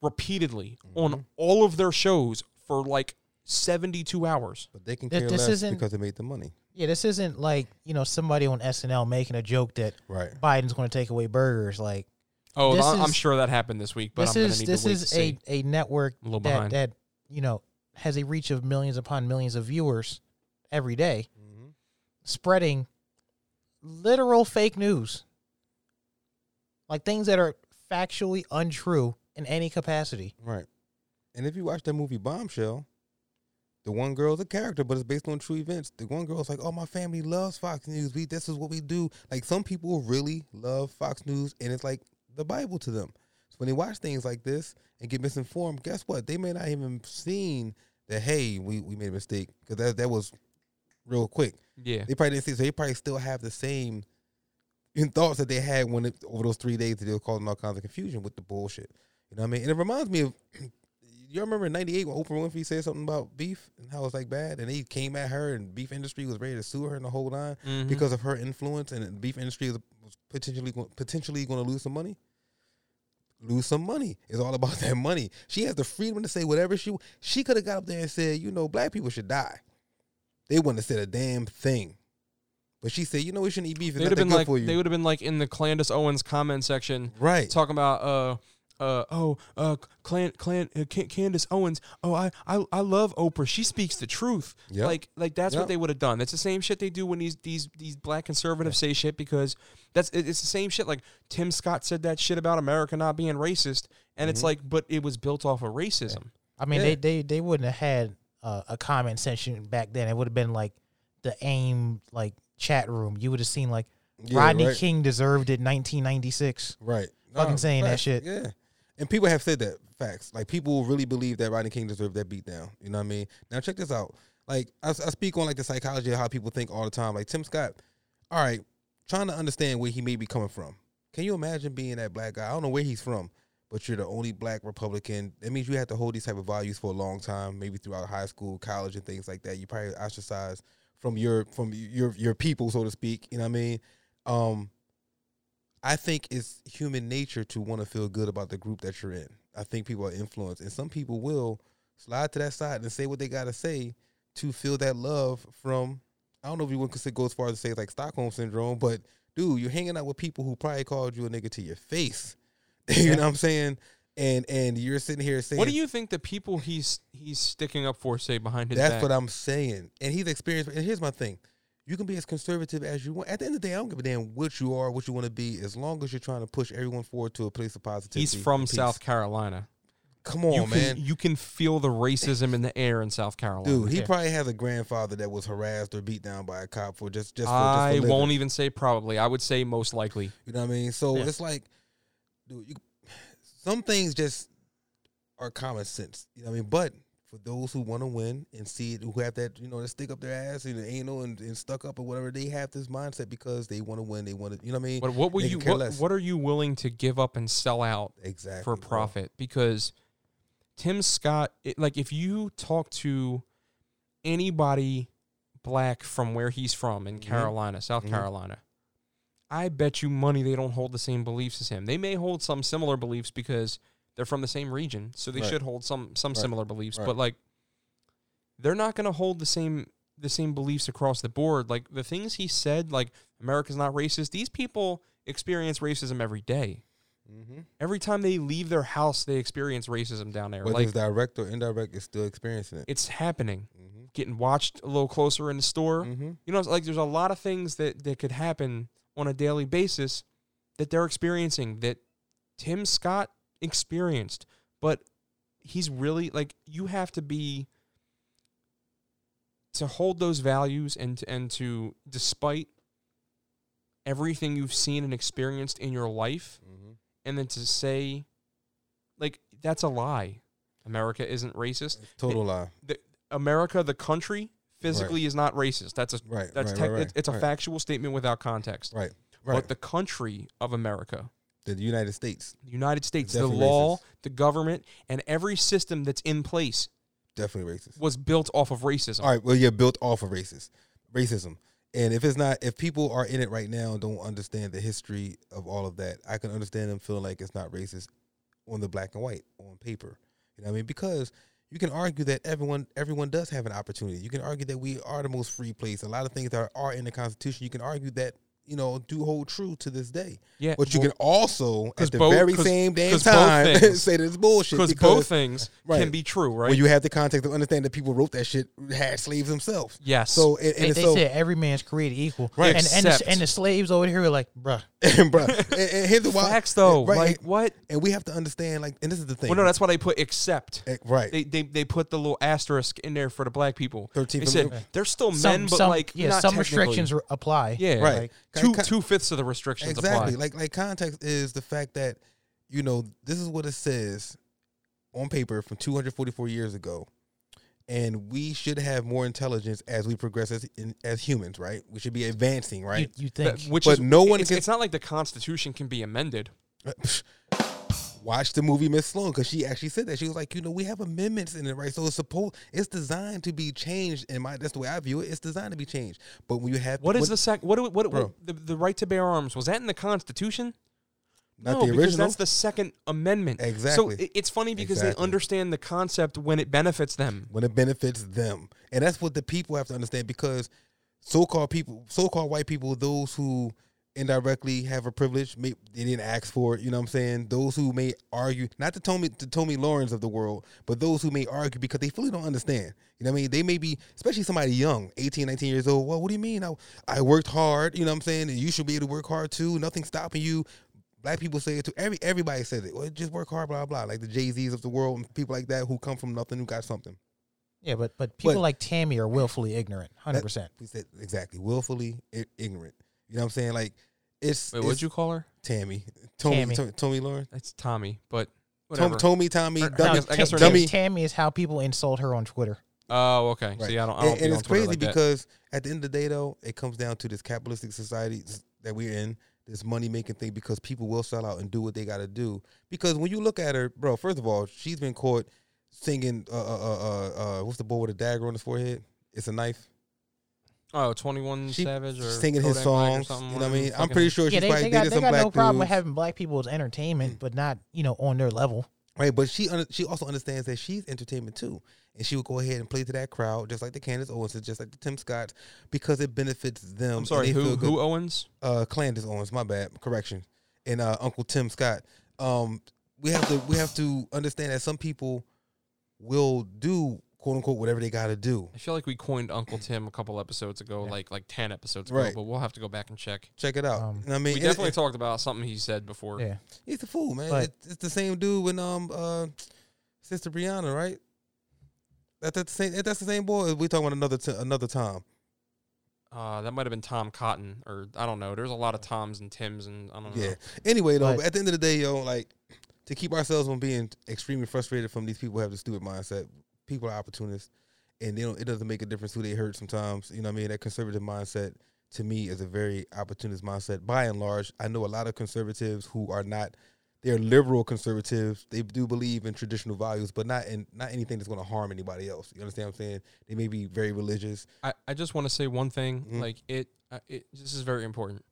repeatedly on all of their shows for like 72 hours. But they can care less because they made the money. Yeah, this isn't like, you know, somebody on SNL making a joke that Biden's going to take away burgers. Like, I'm sure that happened this week, but I'm going to need to wait to see. This is a network that, you know, has a reach of millions upon millions of viewers every day, spreading literal fake news. Like things that are factually untrue in any capacity. Right. And if you watch that movie Bombshell, the one girl's a character, but it's based on true events. The one girl's like, oh, my family loves Fox News. This is what we do. Like, some people really love Fox News, and it's like the Bible to them. So when they watch things like this and get misinformed, guess what? They may not even seen that, hey, we made a mistake, because that was real quick. Yeah. They probably didn't see it, so they probably still have the same thoughts that they had when over those 3 days that they were causing all kinds of confusion with the bullshit. You know what I mean? And it reminds me of, you remember in 98 when Oprah Winfrey said something about beef and how it's like bad, and they came at her, and beef industry was ready to sue her and the whole line because of her influence, and the beef industry was potentially going to lose some money. Lose some money. It's all about that money. She has the freedom to say whatever she wants. She could have got up there and said, you know, black people should die. They wouldn't have said a damn thing. But she said, you know, we shouldn't eat beef. It's not that good like, for you. They would have been like in the Candace Owens comment section. Right. Talking about, Candace Owens. Oh, I love Oprah. She speaks the truth. Yep. Like that's what they would have done. That's the same shit they do when these black conservatives say shit, because it's the same shit. Like Tim Scott said that shit about America not being racist. And it's like, but it was built off of racism. Yeah. I mean, they wouldn't have had a comment section back then. It would have been like the AIM, like, chat room. You would have seen like Rodney King deserved it 1996. Right. Fucking saying that shit. Yeah. And people have said that. Facts. Like, people really believe that Rodney King deserved that beatdown. You know what I mean? Now check this out. Like, I speak on like the psychology of how people think all the time. Like Tim Scott, all right, trying to understand where he may be coming from. Can you imagine being that black guy? I don't know where he's from, but you're the only black Republican. That means you have to hold these type of values for a long time, maybe throughout high school, college, and things like that. You probably ostracized from your people, so to speak. You know what I mean? I think it's human nature to want to feel good about the group that you're in. I think people are influenced, and some people will slide to that side and say what they got to say to feel that love from, I don't know if you would go as far as to say it's like Stockholm Syndrome, but dude, you're hanging out with people who probably called you a nigga to your face. You know what I'm saying? And you're sitting here saying, what do you think the people he's sticking up for say behind his back? That's what I'm saying. And he's experienced. And here's my thing. You can be as conservative as you want. At the end of the day, I don't give a damn what you are, what you want to be, as long as you're trying to push everyone forward to a place of positivity. He's from South Carolina. Come on, man. You can feel the racism in the air in South Carolina. Dude, he probably has a grandfather that was harassed or beat down by a cop for just I won't even say probably. I would say most likely. You know what I mean? So it's like, dude, some things just are common sense, you know what I mean? But for those who want to win and see it, who have that, you know, that stick up their ass and anal and stuck up or whatever, they have this mindset because they want to win. They want to, you know what I mean? But what are you willing to give up and sell out for profit? Because Tim Scott, if you talk to anybody black from where he's from in Carolina, South Carolina, I bet you money they don't hold the same beliefs as him. They may hold some similar beliefs because they're from the same region, so they should hold some similar beliefs. But like, they're not going to hold the same beliefs across the board. Like the things he said, like America's not racist. These people experience racism every day. Mm-hmm. Every time they leave their house, they experience racism down there. Whether it's direct or indirect, it's still experiencing it. It's happening. Mm-hmm. Getting watched a little closer in the store. Mm-hmm. You know, it's like there's a lot of things that could happen on a daily basis that they're experiencing that Tim Scott experienced. But he's really, like, you have to be, to hold those values and to, despite everything you've seen and experienced in your life, mm-hmm. and then to say, like, that's a lie. America isn't racist. Total lie. America, the country, physically is not racist. That's a It's a factual statement without context. Right. But the country of America, the United States, the law, racist. The government, and every system that's in place, definitely racist. Was built off of racism. All right. Well, yeah, built off of racism. And if it's not, if people are in it right now and don't understand the history of all of that, I can understand them feeling like it's not racist on the black and white on paper. You know what I mean? Because you can argue that everyone does have an opportunity. You can argue that we are the most free place. A lot of things that are in the Constitution, you can argue that, you know, do hold true to this day. Yeah, but you can also, at the very same damn time, say that it's bullshit. Because both things can be true, right? Well, you have the context of understanding that people wrote that shit, had slaves themselves. Yes. So They said every man's created equal. Right. And the slaves over here were like, bruh. And here's the why. Facts, though. Right. Like, what? And we have to understand, like, and this is the thing. Well, no, that's why they put except. Right. They put the little asterisk in there for the black people. 13th. They said, there's still men, but, like, yeah, some restrictions apply. Yeah. Right. Two-fifths of the restrictions exactly. apply. Like context is the fact that, you know, this is what it says on paper from 244 years ago. And we should have more intelligence as we progress as humans, right? We should be advancing, right? You think. It's not like the Constitution can be amended. Watch the movie Miss Sloane, because she actually said that. She was like, you know, we have amendments in it, right? So it's designed to be changed. That's the way I view it. It's designed to be changed. But when you have the right to bear arms? Was that in the Constitution? Not the original. Because that's the Second Amendment. Exactly. So it's funny because they understand the concept when it benefits them. And that's what the people have to understand, because so-called white people, those who indirectly have a privilege, they didn't ask for it, you know what I'm saying? Those who may argue, not the Tomi Lahrens of the world, but those who may argue because they fully don't understand. You know what I mean? They may be, especially somebody young, 18, 19 years old, well, what do you mean? I worked hard, you know what I'm saying? And you should be able to work hard too. Nothing's stopping you. Black people say it too. Everybody says it. Well, just work hard, blah, blah, like the Jay-Z's of the world and people like that who come from nothing, who got something. Yeah, but people like Tammy are willfully ignorant, 100%. Exactly, willfully ignorant. You know what I'm saying? Like, it's... Wait, what'd you call her? Tammy. Tomi Lahren? That's Tommy, but whatever. Tommy. I guess her name is Tammy is how people insult her on Twitter. Oh, okay. Right. See, I don't and it's crazy like because at the end of the day, though, it comes down to this capitalistic society that we're in, this money-making thing, because people will sell out and do what they got to do. Because when you look at her, bro, first of all, she's been caught singing, what's the boy with a dagger on his forehead? It's a knife. Oh, 21 Savage or singing Kodak his songs. Or you know what I mean? I'm pretty sure she's probably dated some black dudes. They got no problem with having black people as entertainment, but not, you know, on their level. Right, but she also understands that she's entertainment too. And she would go ahead and play to that crowd, just like the Candace Owens, just like the Tim Scotts, because it benefits them. I'm sorry, who Owens? Candace Owens, my bad, correction. And Uncle Tim Scott. We have to understand that some people will do, quote unquote, whatever they got to do. I feel like we coined Uncle Tim a couple episodes ago, yeah. like 10 episodes ago, but we'll have to go back and check it out. I mean, we definitely talked about something he said before. Yeah, he's a fool, man. It's the same dude with Sister Brianna, right? That's the same boy. We talking about another Tom. That might have been Tom Cotton, or I don't know. There's a lot of Toms and Tims, and I don't know. Yeah. Anyway, though, at the end of the day, yo, like to keep ourselves from being extremely frustrated from these people who have the stupid mindset. People are opportunists, and it doesn't make a difference who they hurt sometimes. You know what I mean? That conservative mindset, to me, is a very opportunist mindset. By and large, I know a lot of conservatives who are not, they're liberal conservatives. They do believe in traditional values, but not anything that's going to harm anybody else. You understand what I'm saying? They may be very religious. I just want to say one thing. Mm-hmm. Like it this is very important.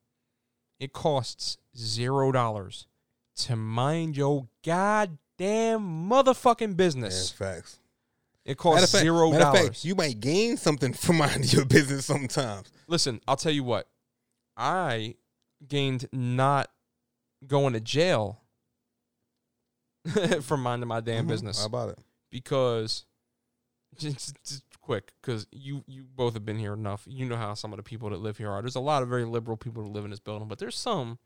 It costs $0 to mind your goddamn motherfucking business. Yeah, facts. It costs $0. Matter of fact, you might gain something from out of your business sometimes. Listen, I'll tell you what. I gained not going to jail from minding my damn business. How about it? Because, just quick, because you both have been here enough. You know how some of the people that live here are. There's a lot of very liberal people that live in this building, but there's some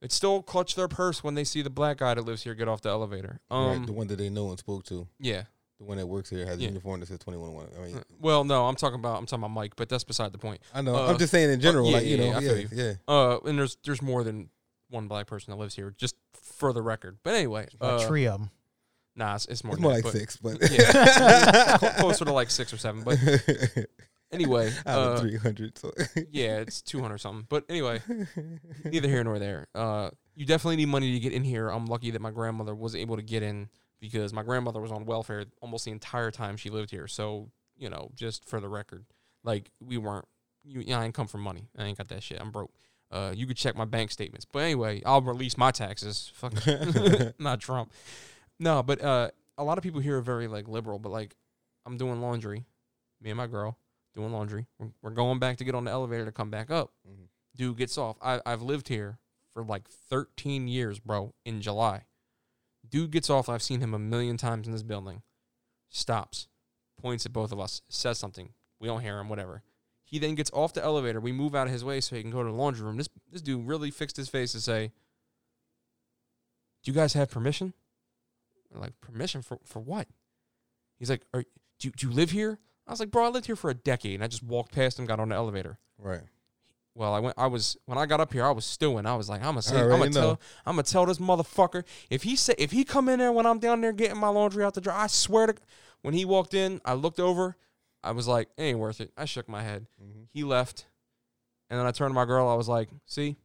that still clutch their purse when they see the black guy that lives here get off the elevator. Right, the one that they know and spoke to. Yeah. The one that works here has a uniform that says 21-1. I mean, well, no, I'm talking about Mike, but that's beside the point. I know. I'm just saying in general, yeah. And there's more than one black person that lives here, just for the record. But anyway, trio. Nah, it's more like six, but yeah, closer to like 6 or 7. But anyway, I have 300. So yeah, it's 200 something. But anyway, neither here nor there. You definitely need money to get in here. I'm lucky that my grandmother was able to get in, because my grandmother was on welfare almost the entire time she lived here. So, you know, just for the record, like, we weren't, I ain't come from money. I ain't got that shit. I'm broke. You could check my bank statements. But anyway, I'll release my taxes. Fuck. Not Trump. No, but a lot of people here are very, like, liberal. But, like, I'm doing laundry. Me and my girl doing laundry. We're going back to get on the elevator to come back up. Mm-hmm. Dude gets off. I've lived here for, like, 13 years, bro, in July. Dude gets off. I've seen him a million times in this building. Stops. Points at both of us. Says something. We don't hear him, whatever. He then gets off the elevator. We move out of his way so he can go to the laundry room. This dude really fixed his face to say, "Do you guys have permission?" We're like, "Permission for what?" He's like, do you live here? I was like, bro, I lived here for a decade, and I just walked past him, got on the elevator. Right. Well, when I got up here, I was stewing. I was like, I'm gonna tell this motherfucker, if he come in there when I'm down there getting my laundry out the dryer, I swear to. When he walked in, I looked over, I was like, it ain't worth it. I shook my head. Mm-hmm. He left, and then I turned to my girl. I was like, see,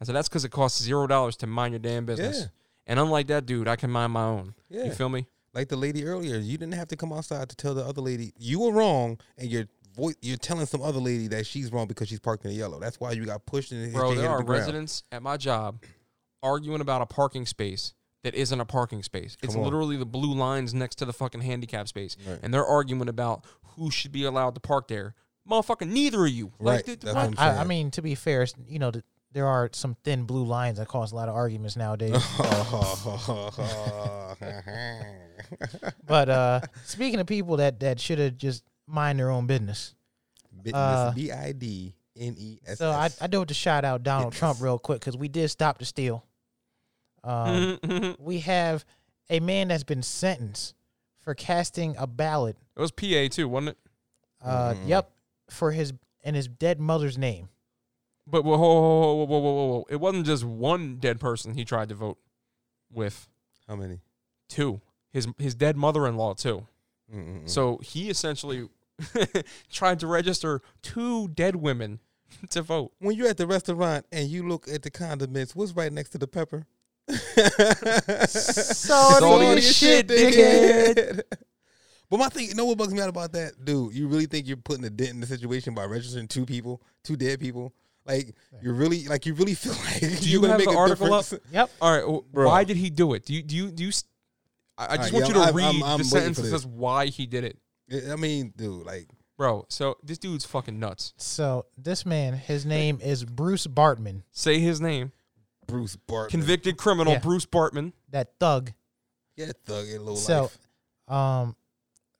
I said, that's because it costs $0 to mind your damn business. Yeah. And unlike that dude, I can mind my own. Yeah. You feel me? Like the lady earlier, you didn't have to come outside to tell the other lady you were wrong, and you're telling some other lady that she's wrong because she's parked in the yellow. That's why you got pushed in. Bro, there are residents at my job arguing about a parking space that isn't a parking space. It's literally the blue lines next to the fucking handicap space. Right. And they're arguing about who should be allowed to park there. Motherfucker, neither of you. Right. Like, I mean, to be fair, you know, there are some thin blue lines that cause a lot of arguments nowadays. But speaking of people that should have just mind their own business. BIDNESS. So I do have to shout out Donald Trump real quick, because we did stop the steal. We have a man that's been sentenced for casting a ballot. It was PA too, wasn't it? Yep, for his dead mother's name. But whoa. It wasn't just one dead person he tried to vote with. How many? Two. His dead mother-in-law too. Mm-mm. So he essentially tried to register 2 dead women to vote. When you're at the restaurant and you look at the condiments, what's right next to the pepper? Salty as shit, dickhead. But my thing, you know what bugs me out about that? Dude, you really think you're putting a dent in the situation by registering 2 dead people? Like, you really feel like you're going to make a article difference? Up? Yep. All right, well, why did he do it? Do you I just want you to read the sentence that says why he did it. I mean, dude, like... Bro, so this dude's fucking nuts. So this man, his name is Bruce Bartman. Say his name. Bruce Bartman. Convicted criminal, yeah. Bruce Bartman. That thug. Yeah, thug in low life. So,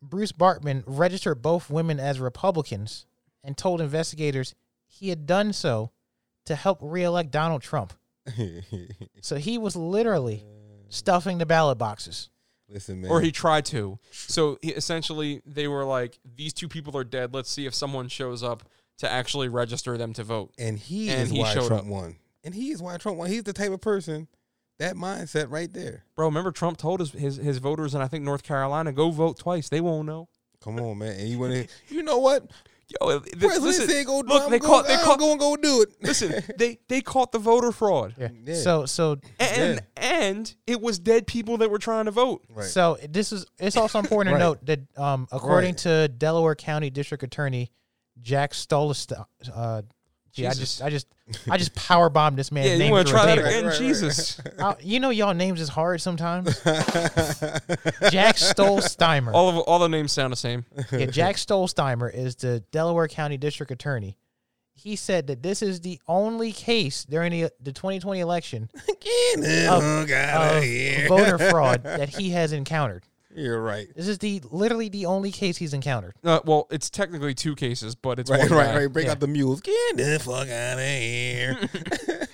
Bruce Bartman registered both women as Republicans and told investigators he had done so to help reelect Donald Trump. So he was literally stuffing the ballot boxes. Listen, man. Or he tried to. So essentially, they were like, these 2 people are dead. Let's see if someone shows up to actually register them to vote. And he is why Trump won. He's the type of person, that mindset right there. Bro, remember Trump told his voters in, I think, North Carolina, go vote twice. They won't know. Come on, man. And you know what? Yo, listen, said, go, look, they caught, go do it. Listen, they caught the voter fraud. Yeah. Yeah. And it was dead people that were trying to vote. Right. So it's also important to note that according to Delaware County District Attorney Jack Stolsteimer, I just power bombed this man's name. You want to try that again? Right. Jesus, you know y'all names is hard sometimes. Jack Stolsteimer. All the names sound the same. Yeah, Jack Stolsteimer is the Delaware County District Attorney, he said that this is the only case during the 2020 election of voter fraud that he has encountered. You're right. This is literally the only case he's encountered. Well, it's technically two cases, but it's one. Right. Break out the mules. Get the fuck out of here.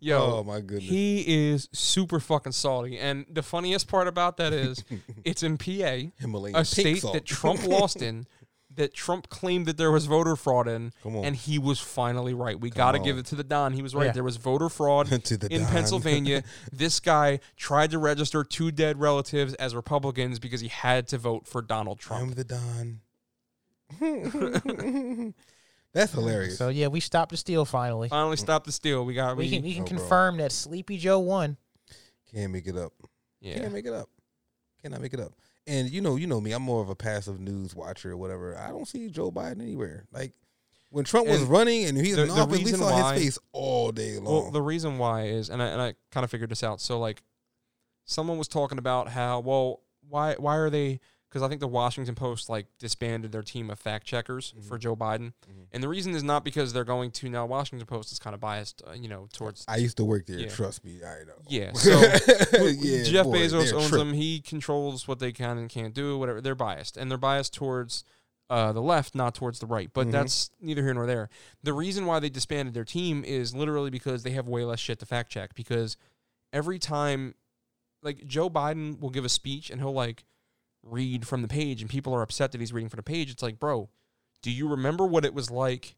Yo, oh my goodness. He is super fucking salty. And the funniest part about that is it's in PA, Himalayan a state salt. That Trump lost in, that Trump claimed that there was voter fraud in, and he was finally right. We got to give it to the Don. He was right. Yeah. There was voter fraud in Pennsylvania. This guy tried to register two dead relatives as Republicans because he had to vote for Donald Trump. I'm the Don. That's hilarious. So, yeah, we stopped the steal finally. Finally stopped the steal. We can confirm that Sleepy Joe won. Can't make it up. Yeah. Can't make it up. Cannot make it up. And you know me, I'm more of a passive news watcher or whatever. I don't see Joe Biden anywhere. Like, when Trump was running and he was in office, we saw his face all day long. Well, the reason why is, and I kind of figured this out. So, like, someone was talking about how, well, why are they... Because I think the Washington Post, like, disbanded their team of fact checkers for Joe Biden. Mm-hmm. And the reason is not because they're going to... Now, Washington Post is kind of biased, towards... I used to work there. Yeah. Trust me. I know. Yeah. So, Jeff Bezos owns them. He controls what they can and can't do, whatever. They're biased. And they're biased towards the left, not towards the right. But that's neither here nor there. The reason why they disbanded their team is literally because they have way less shit to fact check. Because every time... Like, Joe Biden will give a speech and he'll, like... read from the page, and people are upset that he's reading from the page. It's like, bro, do you remember what it was like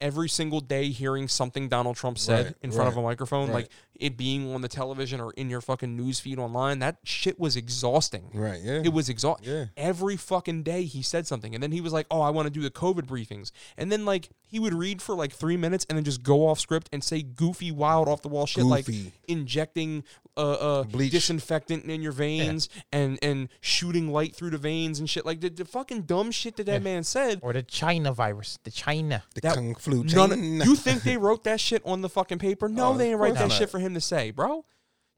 every single day hearing something Donald Trump said in front of a microphone? Like, it being on the television or in your fucking news feed online, that shit was exhausting. Right, yeah. It was exhausting. Yeah. Every fucking day he said something, and then he was like, oh, I want to do the COVID briefings. And then, like, he would read for, like, 3 minutes and then just go off script and say goofy, wild, off-the-wall shit, like injecting disinfectant in your veins and shooting light through the veins and shit. Like, the fucking dumb shit that man said. Or the China virus. The China. The Kung Flu China. You think they wrote that shit on the fucking paper? No, they didn't write that shit for him to say, bro.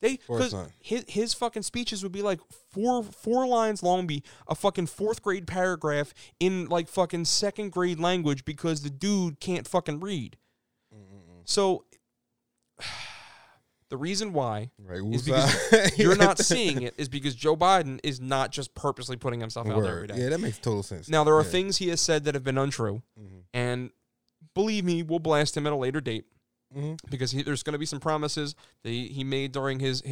Because his fucking speeches would be like four lines long, be a fucking fourth grade paragraph in like fucking second grade language because the dude can't fucking read. Mm-mm. So the reason why is because you're not seeing it is because Joe Biden is not just purposely putting himself out there every day. Yeah, that makes total sense. Now, there are things he has said that have been untrue, and believe me, we'll blast him at a later date. Mm-hmm. Because there's going to be some promises that he made during his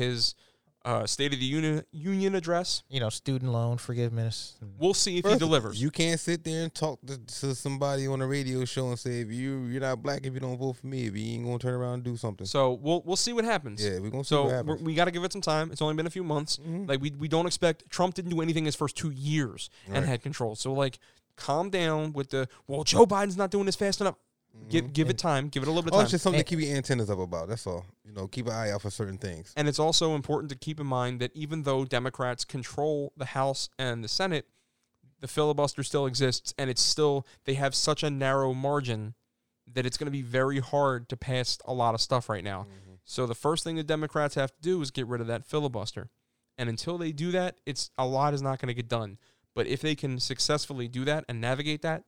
State of the Union address. You know, student loan forgiveness. We'll see if he delivers. You can't sit there and talk to somebody on a radio show and say, if you're not black, if you don't vote for me, if you ain't going to turn around and do something. So we'll see what happens. Yeah, we're going to see what happens. We got to give it some time. It's only been a few months. Mm-hmm. Like, we don't expect... Trump didn't do anything his first 2 years and had control. So, like, calm down with the, well, Joe Biden's not doing this fast enough. Give it time. Give it a little bit of time. It's just something to keep your antennas up about. That's all. Keep an eye out for certain things. And it's also important to keep in mind that even though Democrats control the House and the Senate, the filibuster still exists, and it's still, they have such a narrow margin that it's going to be very hard to pass a lot of stuff right now. Mm-hmm. So the first thing the Democrats have to do is get rid of that filibuster. And until they do that, a lot is not going to get done. But if they can successfully do that and navigate that,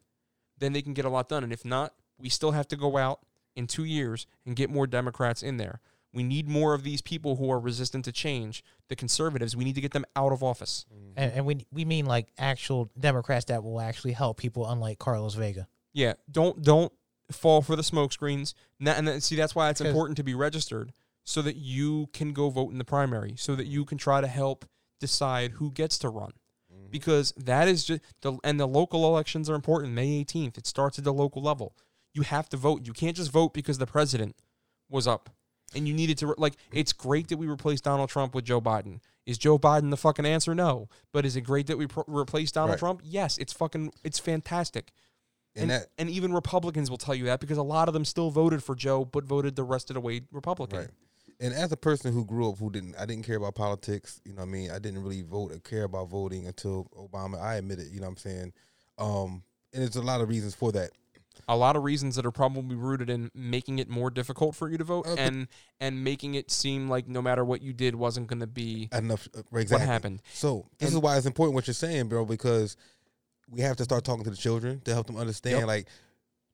then they can get a lot done. And if not, we still have to go out in 2 years and get more Democrats in there. We need more of these people who are resistant to change. The conservatives, we need to get them out of office. And we mean like actual Democrats that will actually help people, unlike Carlos Vega. Yeah, don't fall for the smoke screens. And see, that's why it's important to be registered so that you can go vote in the primary, so that you can try to help decide who gets to run. Mm-hmm. Because that is just the local elections are important. May 18th, it starts at the local level. You have to vote. You can't just vote because the president was up. And you needed to, like, it's great that we replaced Donald Trump with Joe Biden. Is Joe Biden the fucking answer? No. But is it great that we replaced Donald Trump? Yes. It's fantastic. And even Republicans will tell you that because a lot of them still voted for Joe, but voted the rest of the way Republican. Right. And as a person who grew up, I didn't care about politics. You know what I mean? I didn't really vote or care about voting until Obama. I admit it. You know what I'm saying? And there's a lot of reasons for that. A lot of reasons that are probably rooted in making it more difficult for you to vote and making it seem like no matter what you did wasn't going to be enough. Exactly. What happened. So this is why it's important what you're saying, bro, because we have to start talking to the children to help them understand. Like,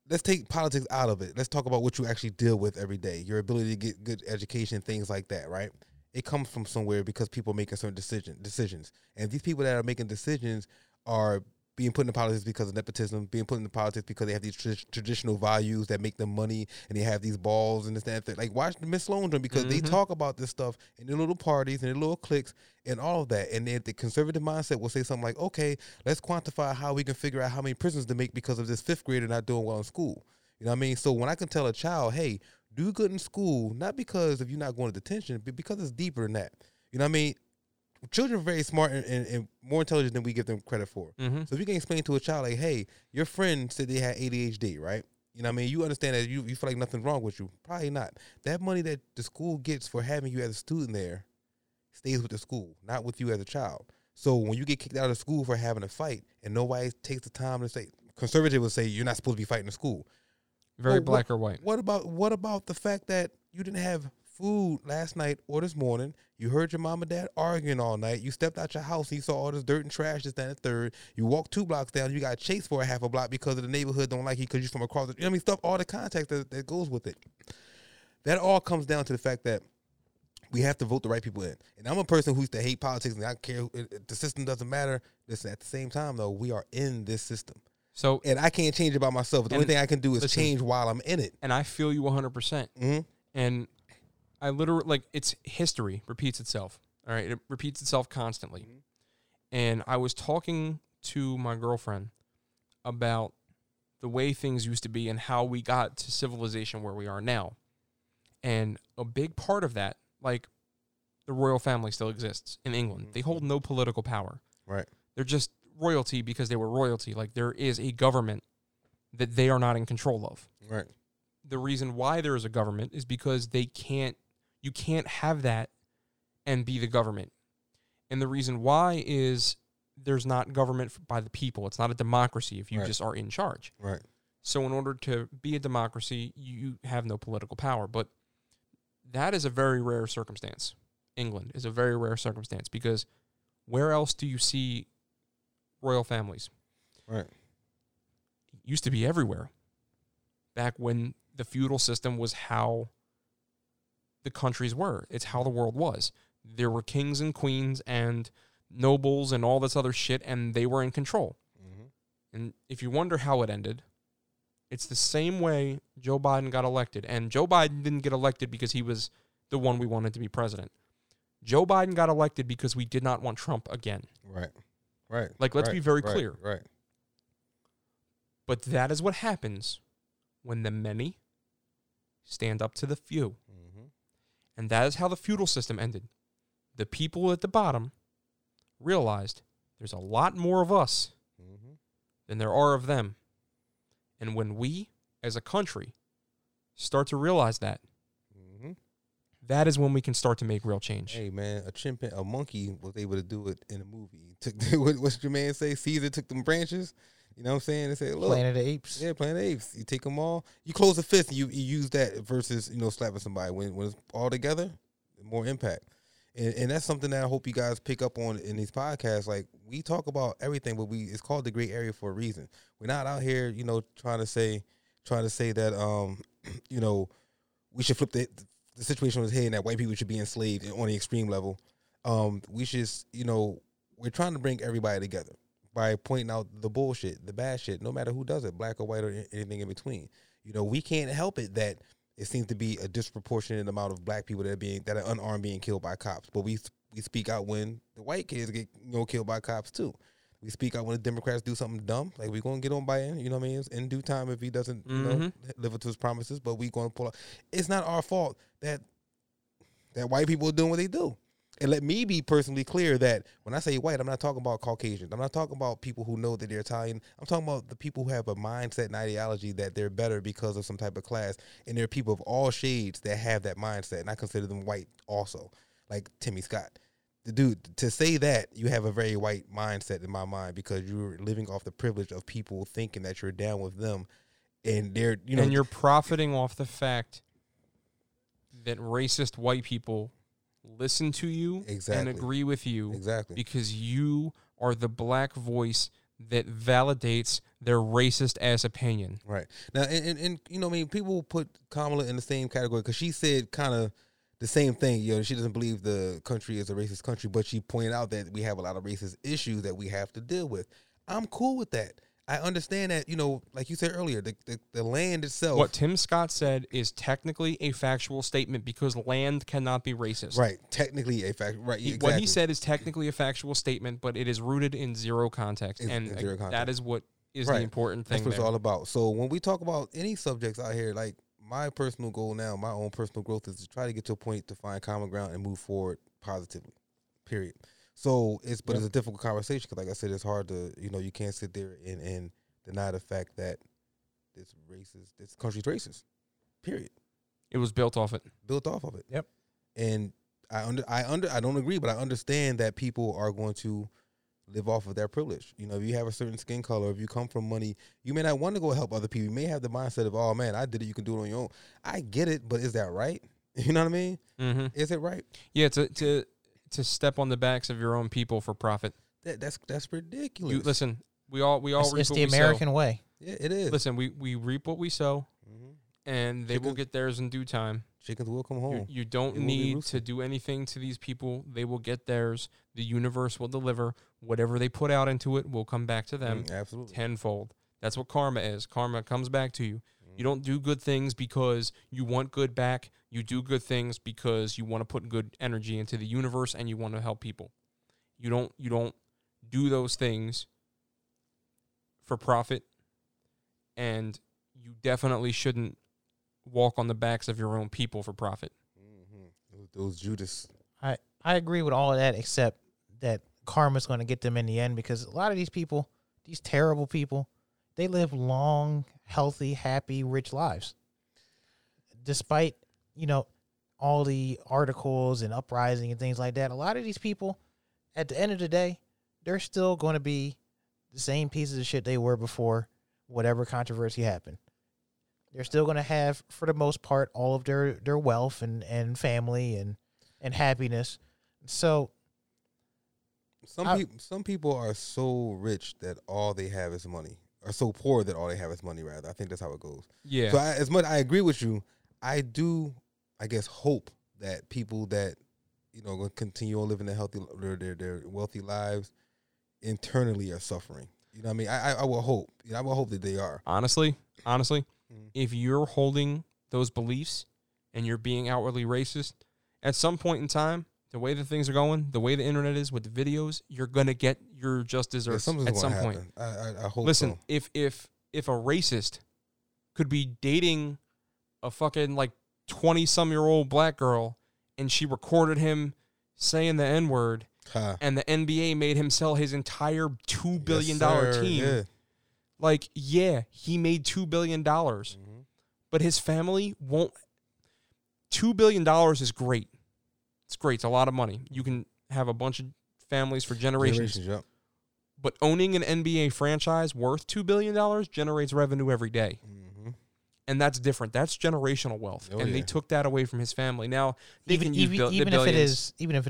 let's take politics out of it. Let's talk about what you actually deal with every day. Your ability to get good education, things like that, right? It comes from somewhere because people are making certain decisions. And these people that are making decisions are being put into politics because of nepotism, being put into politics because they have these traditional values that make them money, and they have these balls and this, that, that. Like, watch Miss Sloane because they talk about this stuff in their little parties and their little cliques and all of that. And the conservative mindset will say something like, okay, let's quantify how we can figure out how many prisons to make because of this fifth grader not doing well in school. You know what I mean? So when I can tell a child, hey, do good in school, not because if you're not going to detention, but because it's deeper than that. You know what I mean? Children are very smart and more intelligent than we give them credit for. So if you can explain to a child, like, hey, your friend said they had ADHD, right? You know what I mean? You understand that you feel like nothing's wrong with you. Probably not. That money that the school gets for having you as a student there stays with the school, not with you as a child. So when you get kicked out of school for having a fight and nobody takes the time to say, conservative will say you're not supposed to be fighting in school. Very black or white. What about the fact that you didn't have food last night or this morning, you heard your mom and dad arguing all night, you stepped out your house and you saw all this dirt and trash, this, that, and third, you walked 2 blocks down, you got chased for a half a block because of the neighborhood don't like you because you're from across the, you know what I mean, stuff, all the context that goes with it. That all comes down to the fact that we have to vote the right people in. And I'm a person who used to hate politics and I don't care, the system doesn't matter. Listen, at the same time though, we are in this system. So, and I can't change it by myself. The only thing I can do is change while I'm in it. And I feel you 100%. And I literally, like, it's history repeats itself. All right. It repeats itself constantly. And I was talking to my girlfriend about the way things used to be and how we got to civilization where we are now. And a big part of that, like, the royal family still exists in England. They hold no political power. Right. They're just royalty because they were royalty. Like, there is a government that they are not in control of. Right. The reason why there is a government is because they can't, you can't have that and be the government. And the reason why is there's not government by the people. It's not a democracy if you just are in charge. Right. So in order to be a democracy, you have no political power. But that is a very rare circumstance. England is a very rare circumstance because where else do you see royal families? Right. It used to be everywhere back when the feudal system was how the countries were. It's how the world was. There were kings and queens and nobles and all this other shit, and they were in control. And if you wonder how it ended, it's the same way Joe Biden got elected. And Joe Biden didn't get elected because he was the one we wanted to be president. Joe Biden got elected because we did not want Trump again. Right. Like, let's be very clear. Right. But that is what happens when the many stand up to the few. And that is how the feudal system ended. The people at the bottom realized there's a lot more of us than there are of them. And when we, as a country, start to realize that, that is when we can start to make real change. Hey, man, a monkey was able to do it in a movie. What's your man say? Caesar took them branches. You know what I'm saying? They say, look, Planet of the Apes. Yeah, Planet of the Apes. You take them all. You close the fist and you use that versus, you know, slapping somebody. When it's all together, more impact. And that's something that I hope you guys pick up on in these podcasts. Like, we talk about everything, but it's called the gray area for a reason. We're not out here, you know, trying to say that, you know, we should flip the situation on its head and that white people should be enslaved on the extreme level. We should, you know, we're trying to bring everybody together by pointing out the bullshit, the bad shit, no matter who does it, black or white or anything in between. You know, we can't help it that it seems to be a disproportionate amount of black people that are unarmed being killed by cops. But we speak out when the white kids get, you know, killed by cops too. We speak out when the Democrats do something dumb. Like, we're going to get on by him, you know what I mean? It's in due time if he doesn't you know, live up to his promises, but we're going to pull out. It's not our fault that white people are doing what they do. And let me be personally clear that when I say white, I'm not talking about Caucasians. I'm not talking about people who know that they're Italian. I'm talking about the people who have a mindset and ideology that they're better because of some type of class. And there are people of all shades that have that mindset, and I consider them white also, like Timmy Scott. The dude, to say that, you have a very white mindset in my mind because you're living off the privilege of people thinking that you're down with them. And they're, you know. And you're profiting off the fact that racist white people listen to you and agree with you because you are the black voice that validates their racist-ass opinion. Right. Now, and you know, I mean, people put Kamala in the same category because she said kind of the same thing. You know, she doesn't believe the country is a racist country, but she pointed out that we have a lot of racist issues that we have to deal with. I'm cool with that. I understand that, you know, like you said earlier, the land itself. What Tim Scott said is technically a factual statement because land cannot be racist. Right, technically a fact. Right, exactly. What he said is technically a factual statement, but it is rooted in zero context, that is what is the important thing. That's what it's all about. So when we talk about any subjects out here, like my personal goal now, my own personal growth is to try to get to a point to find common ground and move forward positively. Period. So it's a difficult conversation because, like I said, it's hard to, you know, you can't sit there and deny the fact that this country's racist. Period. It was built off it. Yep. And I don't agree, but I understand that people are going to live off of their privilege. You know, if you have a certain skin color, if you come from money, you may not want to go help other people. You may have the mindset of, oh man, I did it, you can do it on your own. I get it, but is that right? You know what I mean? Mm-hmm. Is it right? Yeah. To step on the backs of your own people for profit. That's ridiculous. Listen, we all reap what we sow. It's the American way. Yeah, it is. Listen, we reap what we sow, and they will get theirs in due time. Chickens will come home. You don't need to do anything to these people. They will get theirs. The universe will deliver. Whatever they put out into it will come back to them absolutely. Tenfold. That's what karma is. Karma comes back to you. You don't do good things because you want good back. You do good things because you want to put good energy into the universe and you want to help people. You don't do those things for profit, and you definitely shouldn't walk on the backs of your own people for profit. Mm-hmm. Those Judas. I agree with all of that, except that karma's going to get them in the end, because a lot of these people, these terrible people, they live long, healthy, happy, rich lives. Despite, you know, all the articles and uprising and things like that, a lot of these people, at the end of the day, they're still going to be the same pieces of shit they were before whatever controversy happened. They're still going to have, for the most part, all of their wealth and family and happiness. So some people are so rich that all they have is money. Are so poor that all they have is money, rather. I think that's how it goes. Yeah. So as much I agree with you, I do, I guess, hope that people that, you know, going to continue on living their wealthy lives internally are suffering. You know what I mean? I will hope. You know, I will hope that they are. Honestly, if you're holding those beliefs and you're being outwardly racist, at some point in time, the way that things are going, the way the internet is with the videos, you're going to get your just desserts at some point. I hope. Listen, so. if a racist could be dating a fucking like 20-some-year-old black girl and she recorded him saying the N-word and the NBA made him sell his entire $2 billion team. Yeah. Like, yeah, he made $2 billion, but his family won't. $2 billion is great. It's great. It's a lot of money. You can have a bunch of families for generations. Yep. But owning an NBA franchise worth $2 billion generates revenue every day. Mm-hmm. And that's different. That's generational wealth. Oh, and they took that away from his family. Now, they even if it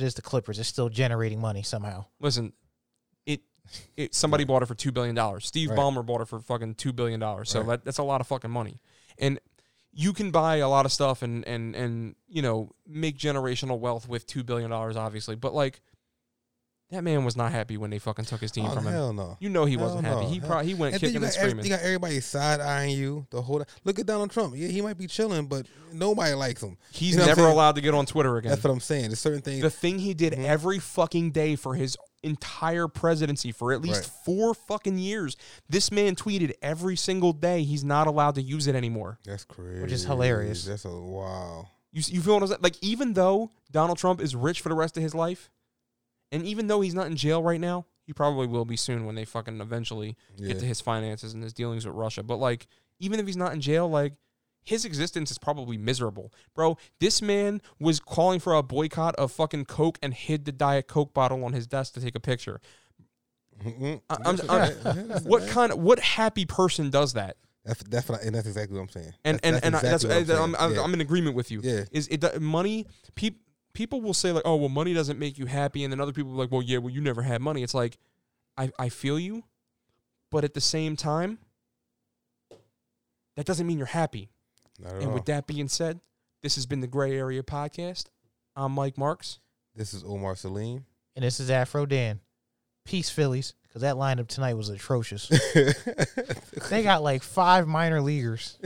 is the Clippers, it's still generating money somehow. Listen, somebody bought it for $2 billion. Steve Ballmer bought it for fucking $2 billion. So that's a lot of fucking money. And you can buy a lot of stuff and you know, make generational wealth with $2 billion, obviously. But, like, that man was not happy when they fucking took his team from him. Hell no. You know he wasn't happy. He went and kicking and screaming. You got everybody side-eyeing you the whole time. Look at Donald Trump. Yeah, he might be chilling, but nobody likes him. He's never allowed to get on Twitter again. That's what I'm saying. There's certain things. The thing he did every fucking day for his entire presidency for at least 4 fucking years. This man tweeted every single day. He's not allowed to use it anymore. That's crazy. Which is hilarious. That's a wow. You feel what I'm saying? Like, even though Donald Trump is rich for the rest of his life, and even though he's not in jail right now, he probably will be soon when they fucking eventually get to his finances and his dealings with Russia. But, like, even if he's not in jail, like, his existence is probably miserable. Bro, this man was calling for a boycott of fucking Coke and hid the Diet Coke bottle on his desk to take a picture. What happy person does that? That's exactly what I'm saying. I'm in agreement with you. Yeah. People will say, like, oh, well, money doesn't make you happy. And then other people are like, well, you never had money. It's like, I feel you, But at the same time, that doesn't mean you're happy. And with that being said, this has been the Gray Area Podcast. I'm Mike Marks. This is Omar Saleem. And this is Afro Dan. Peace, Phillies, because that lineup tonight was atrocious. They got like 5 minor leaguers.